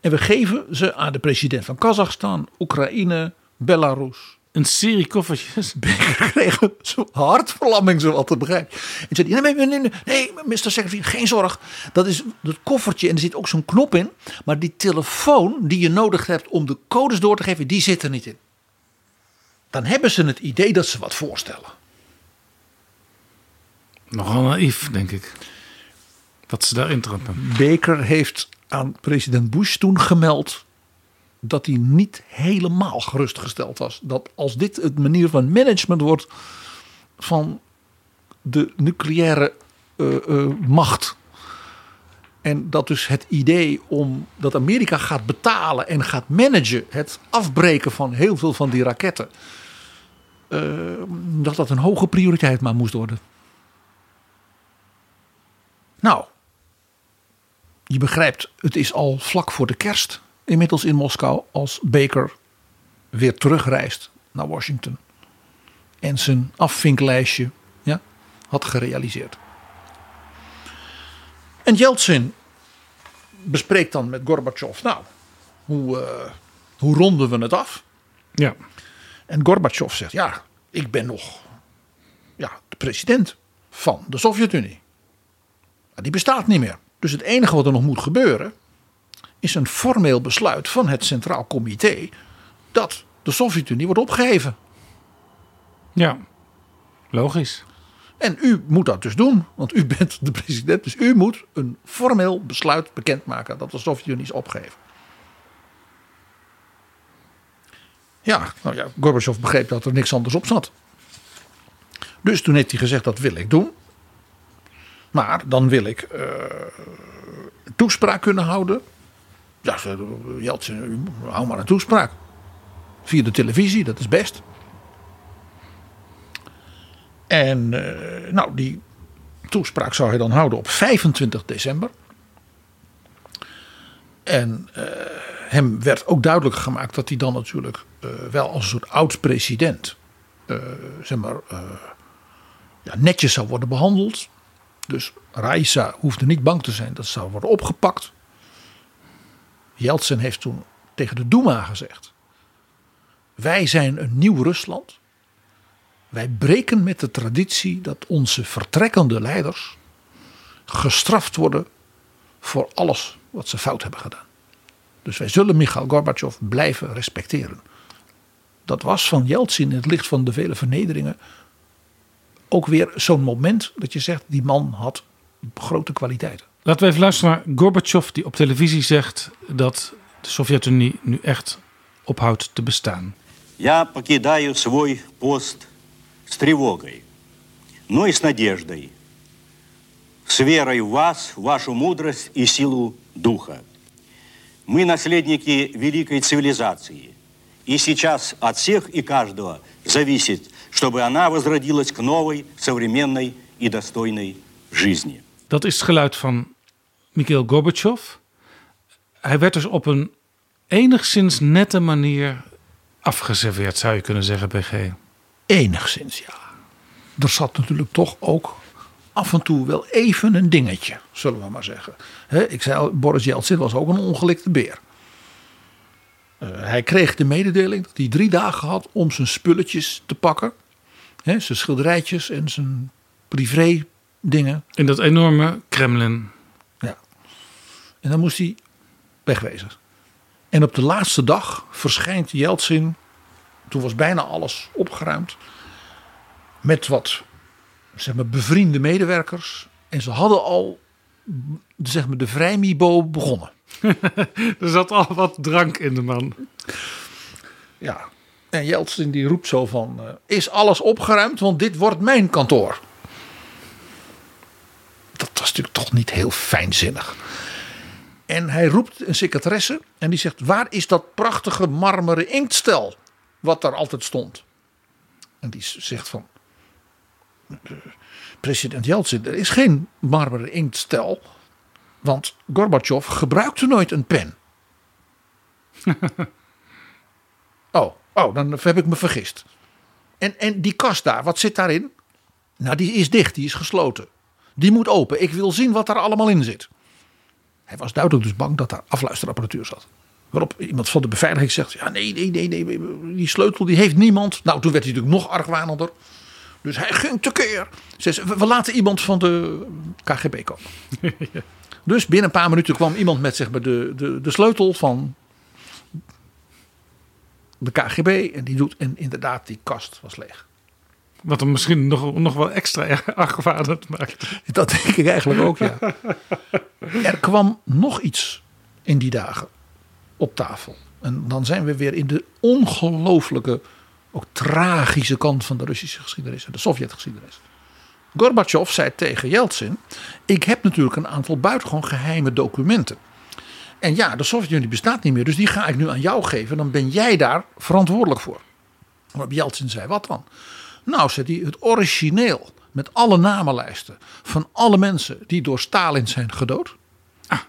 en we geven ze aan de president van Kazachstan, Oekraïne, Belarus... Een serie koffertjes. Baker kreeg zo'n hartverlamming, zo wat te begrijpen. En zei: nee, nee, nee, nee, meneer Secretary, geen zorg. Dat is dat koffertje en er zit ook zo'n knop in. Maar die telefoon die je nodig hebt om de codes door te geven, die zit er niet in. Dan hebben ze het idee dat ze wat voorstellen. Nogal naïef, denk ik. Wat ze daarin trappen. Baker heeft aan president Bush toen gemeld... dat hij niet helemaal gerustgesteld was. Dat als dit het manier van management wordt... van de nucleaire uh, uh, macht... en dat dus het idee om dat Amerika gaat betalen... en gaat managen het afbreken van heel veel van die raketten... Uh, dat dat een hoge prioriteit maar moest worden. Nou, je begrijpt, het is al vlak voor de kerst... inmiddels in Moskou als Baker weer terugreist naar Washington. En zijn afvinklijstje ja, had gerealiseerd. En Yeltsin bespreekt dan met Gorbachev. Nou, hoe, uh, hoe ronden we het af? Ja. En Gorbachev zegt, ja, ik ben nog ja, de president van de Sovjet-Unie. Maar die bestaat niet meer. Dus het enige wat er nog moet gebeuren... is een formeel besluit van het Centraal Comité... dat de Sovjet-Unie wordt opgeheven. Ja, logisch. En u moet dat dus doen, want u bent de president... dus u moet een formeel besluit bekendmaken... dat de Sovjet-Unie is opgeheven. Ja, nou ja, Gorbachev begreep dat er niks anders op zat. Dus toen heeft hij gezegd, dat wil ik doen. Maar dan wil ik uh, toespraak kunnen houden... Ja, Yeltsin, hou maar een toespraak. Via de televisie, dat is best. En uh, nou, die toespraak zou hij dan houden op vijfentwintig december. En uh, hem werd ook duidelijk gemaakt dat hij dan natuurlijk uh, wel als een soort oud-president... Uh, zeg maar, uh, ja, netjes zou worden behandeld. Dus Raisa hoefde niet bang te zijn dat ze zou worden opgepakt... Yeltsin heeft toen tegen de Doema gezegd... wij zijn een nieuw Rusland. Wij breken met de traditie dat onze vertrekkende leiders... gestraft worden voor alles wat ze fout hebben gedaan. Dus wij zullen Mikhail Gorbachev blijven respecteren. Dat was van Yeltsin in het licht van de vele vernederingen... ook weer zo'n moment dat je zegt... die man had grote kwaliteiten. Laten we even luisteren naar Gorbachev die op televisie zegt dat de Sovjet-Unie nu echt ophoudt te bestaan. Я покидаю свой пост с тревогой, но и с надеждой, с верой в вас, вашу мудрость и силу духа. Мы наследники великой цивилизации, и сейчас от всех и каждого зависит, чтобы она возродилась к новой, современной и достойной жизни. Dat is het geluid van Mikhail Gorbachev. Hij werd dus op een enigszins nette manier afgeserveerd, zou je kunnen zeggen, P G. Enigszins, ja. Er zat natuurlijk toch ook af en toe wel even een dingetje, zullen we maar zeggen. He, ik zei al, Boris Yeltsin was ook een ongelikte beer. Uh, hij kreeg de mededeling dat hij drie dagen had om zijn spulletjes te pakken. He, zijn schilderijtjes en zijn privé dingen. In dat enorme Kremlin. Ja. En dan moest hij wegwezen. En op de laatste dag verschijnt Yeltsin. Toen was bijna alles opgeruimd. Met wat zeg maar, bevriende medewerkers. En ze hadden al zeg maar, de vrijmibo begonnen. Er zat al wat drank in de man. Ja. En Yeltsin die roept zo van. Uh, is alles opgeruimd? Want dit wordt mijn kantoor. Dat was natuurlijk toch niet heel fijnzinnig. En hij roept een secretaresse en die zegt... waar is dat prachtige marmeren inktstel wat daar altijd stond? En die zegt van... president Yeltsin. Er is geen marmeren inktstel. Want Gorbachev gebruikte nooit een pen. oh, oh, dan heb ik me vergist. En, en die kast daar, wat zit daarin? Nou, die is dicht, die is gesloten. Die moet open. Ik wil zien wat daar allemaal in zit. Hij was duidelijk dus bang dat daar afluisterapparatuur zat. Waarop iemand van de beveiliging zegt... ja, nee, nee, nee, nee, die sleutel die heeft niemand. Nou, toen werd hij natuurlijk nog argwanender. Dus hij ging tekeer. Ze zei, we laten iemand van de K G B komen. ja. Dus binnen een paar minuten kwam iemand met zeg maar, de, de, de sleutel van de K G B. En die doet en inderdaad, die kast was leeg. Wat hem misschien nog, nog wel extra argwanend maakt. Dat denk ik eigenlijk ook, ja. Er kwam nog iets in die dagen op tafel. En dan zijn we weer in de ongelooflijke, ook tragische kant van de Russische geschiedenis en de Sovjetgeschiedenis. Gorbachev zei tegen Yeltsin, ik heb natuurlijk een aantal buitengewoon geheime documenten. En ja, de Sovjet-Unie bestaat niet meer, dus die ga ik nu aan jou geven. Dan ben jij daar verantwoordelijk voor. Waarop Yeltsin zei, wat dan? Nou, zei hij, het origineel met alle namenlijsten van alle mensen die door Stalin zijn gedood. Ah,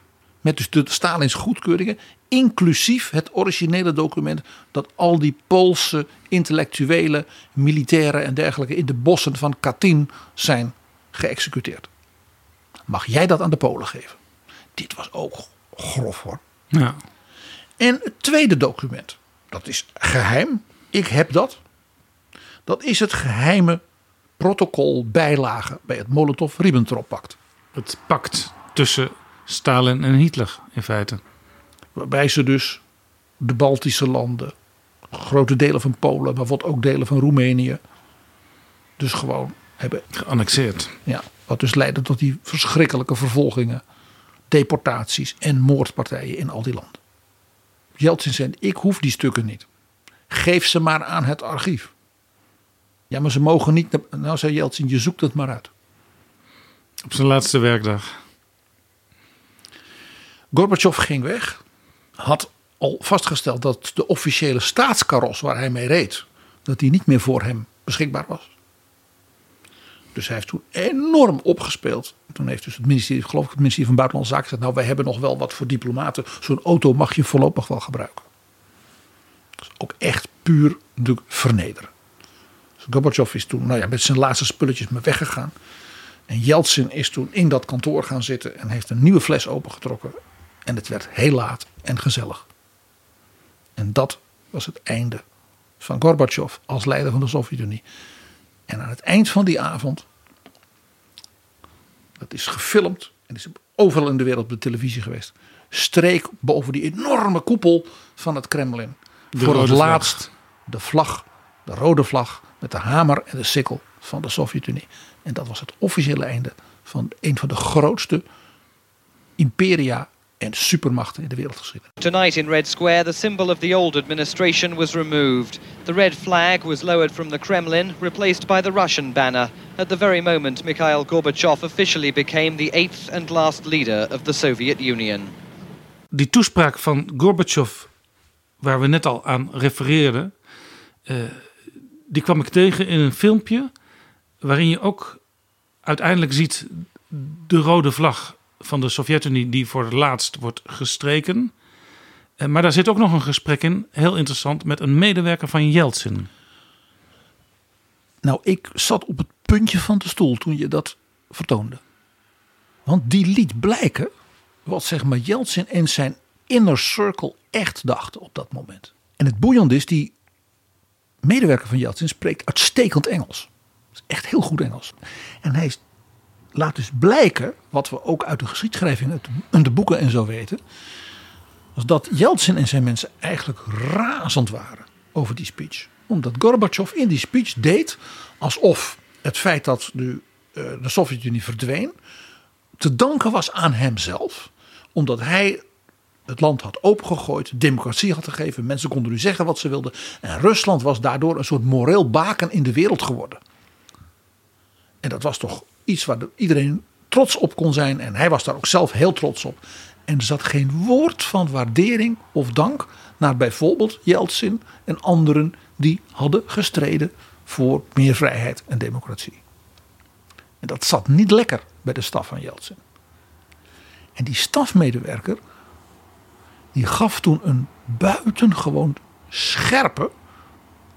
met dus de Stalins goedkeuringen, inclusief het originele document dat al die Poolse intellectuelen, militairen en dergelijke in de bossen van Katyn zijn geëxecuteerd. Mag jij dat aan de Polen geven? Dit was ook grof hoor. Ja. En het tweede document, dat is geheim, ik heb dat. Dat is het geheime protocol bijlage bij het Molotov-Ribbentrop-pact. Het pact tussen Stalin en Hitler in feite. Waarbij ze dus de Baltische landen, grote delen van Polen, maar wat ook delen van Roemenië, dus gewoon hebben geannexeerd. Ja, wat dus leidde tot die verschrikkelijke vervolgingen, deportaties en moordpartijen in al die landen. Yeltsin zei, ik hoef die stukken niet. Geef ze maar aan het archief. Ja, maar ze mogen niet... Nou, zei Yeltsin, je zoekt het maar uit. Op zijn laatste werkdag. Gorbachev ging weg. Had al vastgesteld dat de officiële staatskaros waar hij mee reed... dat die niet meer voor hem beschikbaar was. Dus hij heeft toen enorm opgespeeld. Toen heeft dus het ministerie, geloof ik, het ministerie van Buitenlandse Zaken gezegd... nou, wij hebben nog wel wat voor diplomaten. Zo'n auto mag je voorlopig wel gebruiken. Dus ook echt puur natuurlijk vernederen. Gorbachev is toen nou ja, met zijn laatste spulletjes maar weggegaan. En Yeltsin is toen in dat kantoor gaan zitten en heeft een nieuwe fles opengetrokken. En het werd heel laat en gezellig. En dat was het einde van Gorbachev als leider van de Sovjet-Unie. En aan het eind van die avond, dat is gefilmd en is overal in de wereld op de televisie geweest, streek boven die enorme koepel van het Kremlin. De voor het laatst vlag. de vlag, de rode vlag. Met de hamer en de sikkel van de Sovjet-Unie. En dat was het officiële einde van een van de grootste imperia en supermachten in de wereldgeschiedenis. Tonight in Red Square, the symbol of the old administration was removed. The red flag was lowered from the Kremlin, replaced by the Russian banner. At the very moment, Mikhail Gorbachev officially became the eighth and last leader of the Soviet Union. Die toespraak van Gorbachev, waar we net al aan refereerden... Uh, Die kwam ik tegen in een filmpje waarin je ook uiteindelijk ziet de rode vlag van de Sovjet-Unie die voor het laatst wordt gestreken. Maar daar zit ook nog een gesprek in, heel interessant, met een medewerker van Yeltsin. Nou, ik zat op het puntje van de stoel toen je dat vertoonde. Want die liet blijken wat zeg maar Yeltsin en zijn inner circle echt dachten op dat moment. En het boeiende is, die medewerker van Yeltsin spreekt uitstekend Engels. Dat is echt heel goed Engels. En hij laat dus blijken, wat we ook uit de geschiedschrijving en de boeken en zo weten, was dat Yeltsin en zijn mensen eigenlijk razend waren over die speech. Omdat Gorbachev in die speech deed alsof het feit dat de, de Sovjet-Unie verdween te danken was aan hemzelf. Omdat hij het land had opengegooid, democratie had gegeven, mensen konden nu zeggen wat ze wilden. En Rusland was daardoor een soort moreel baken in de wereld geworden. En dat was toch iets waar iedereen trots op kon zijn. En hij was daar ook zelf heel trots op. En er zat geen woord van waardering of dank naar bijvoorbeeld Yeltsin en anderen die hadden gestreden voor meer vrijheid en democratie. En dat zat niet lekker bij de staf van Yeltsin. En die stafmedewerker, die gaf toen een buitengewoon scherpe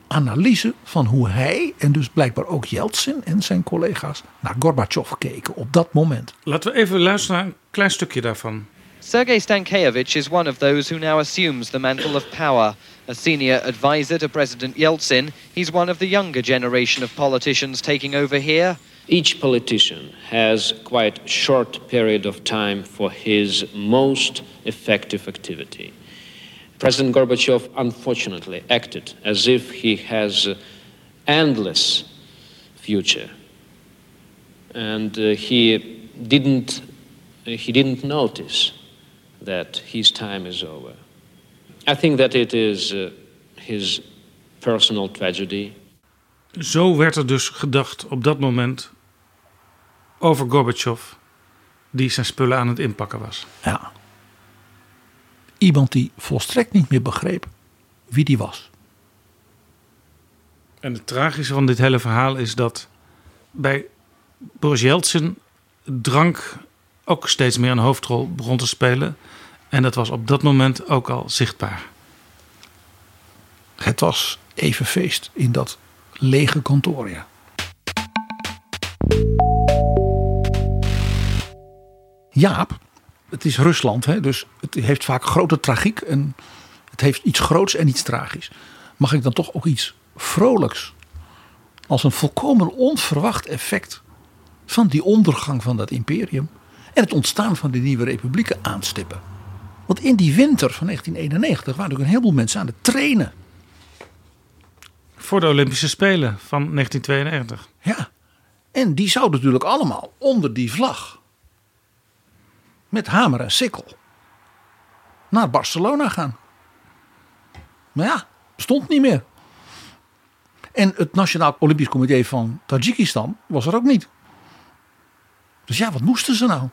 analyse van hoe hij en dus blijkbaar ook Yeltsin en zijn collega's naar Gorbachev keken op dat moment. Laten we even luisteren naar een klein stukje daarvan. Sergei Stankevich is one of those who now assumes the mantle of power. A senior advisor to President Yeltsin, he's one of the younger generation of politicians taking over here. Each politician has quite a short period of time for his most effective activity. President Gorbachev unfortunately acted as if he has an endless future. And uh, he didn't uh, he didn't notice that his time is over. I think that it is uh, his personal tragedy. Zo werd er dus gedacht op dat moment over Gorbachev, die zijn spullen aan het inpakken was. Ja. Iemand die volstrekt niet meer begreep wie die was. En het tragische van dit hele verhaal is dat bij Boris Yeltsin drank ook steeds meer een hoofdrol begon te spelen. En dat was op dat moment ook al zichtbaar. Het was even feest in dat lege kantoor, ja. Jaap, het is Rusland, hè? Dus het heeft vaak grote tragiek en het heeft iets groots en iets tragisch. Mag ik dan toch ook iets vrolijks als een volkomen onverwacht effect van die ondergang van dat imperium en het ontstaan van die nieuwe republieken aanstippen? Want in die winter van negentien eenennegentig waren er een heleboel mensen aan het trainen. Voor de Olympische Spelen van negentien tweeënnegentig. Ja, en die zouden natuurlijk allemaal onder die vlag met hamer en sikkel naar Barcelona gaan. Maar ja, stond niet meer. En het Nationaal Olympisch Comité van Tajikistan was er ook niet. Dus ja, wat moesten ze nou?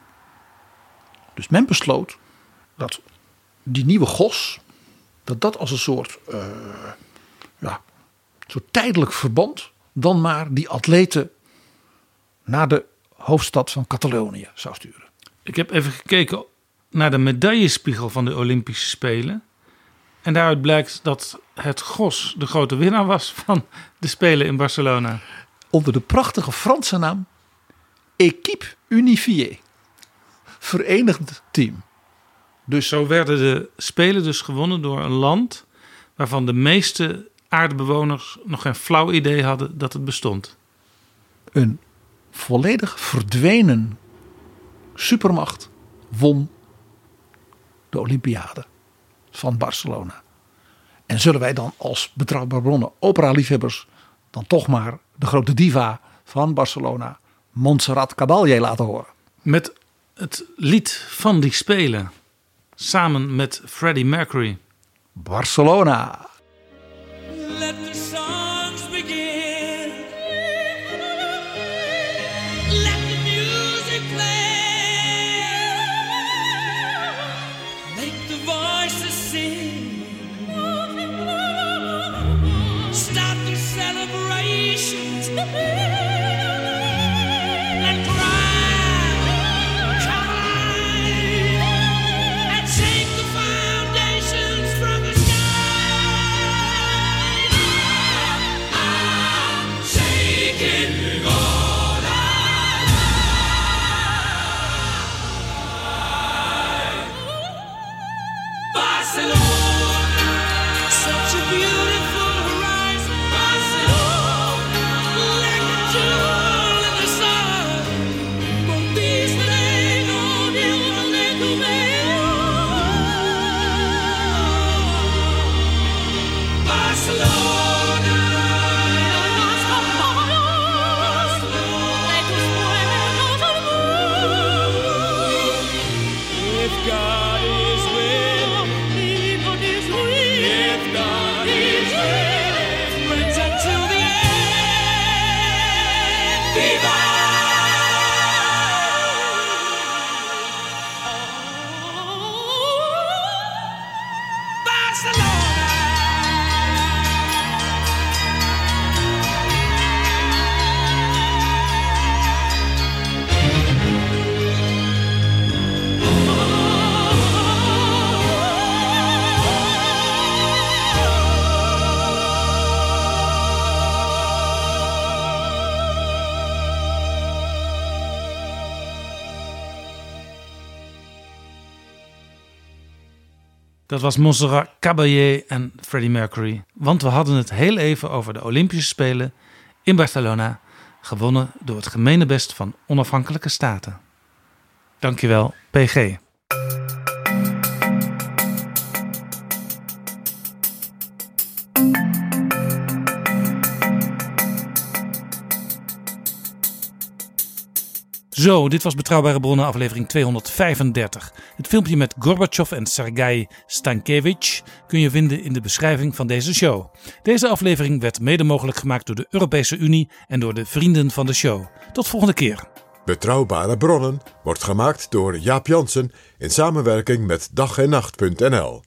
Dus men besloot dat die nieuwe G O S, dat dat als een soort, uh, ja, soort tijdelijk verband dan maar die atleten naar de hoofdstad van Catalonië zou sturen. Ik heb even gekeken naar de medaillespiegel van de Olympische Spelen. En daaruit blijkt dat het G O S de grote winnaar was van de Spelen in Barcelona. Onder de prachtige Franse naam Équipe Unifiée. Verenigd team. Dus zo werden de Spelen dus gewonnen door een land waarvan de meeste aardbewoners nog geen flauw idee hadden dat het bestond. Een volledig verdwenen supermacht won de Olympiade van Barcelona. En zullen wij dan als Betrouwbare Bronnen opera-liefhebbers dan toch maar de grote diva van Barcelona, Montserrat Caballé, laten horen? Met het lied van die Spelen, samen met Freddie Mercury. Barcelona. Let the songs begin. Let the music play. Make the voices sing. Start the celebrations. Dat was Montserrat Caballé en Freddie Mercury. Want we hadden het heel even over de Olympische Spelen in Barcelona, gewonnen door het Gemenebest van onafhankelijke staten. Dankjewel, P G. Zo, dit was Betrouwbare Bronnen, aflevering tweehonderdvijfendertig. Het filmpje met Gorbachev en Sergei Stankiewicz kun je vinden in de beschrijving van deze show. Deze aflevering werd mede mogelijk gemaakt door de Europese Unie en door de vrienden van de show. Tot volgende keer. Betrouwbare Bronnen wordt gemaakt door Jaap Janssen in samenwerking met dag en nacht punt n l.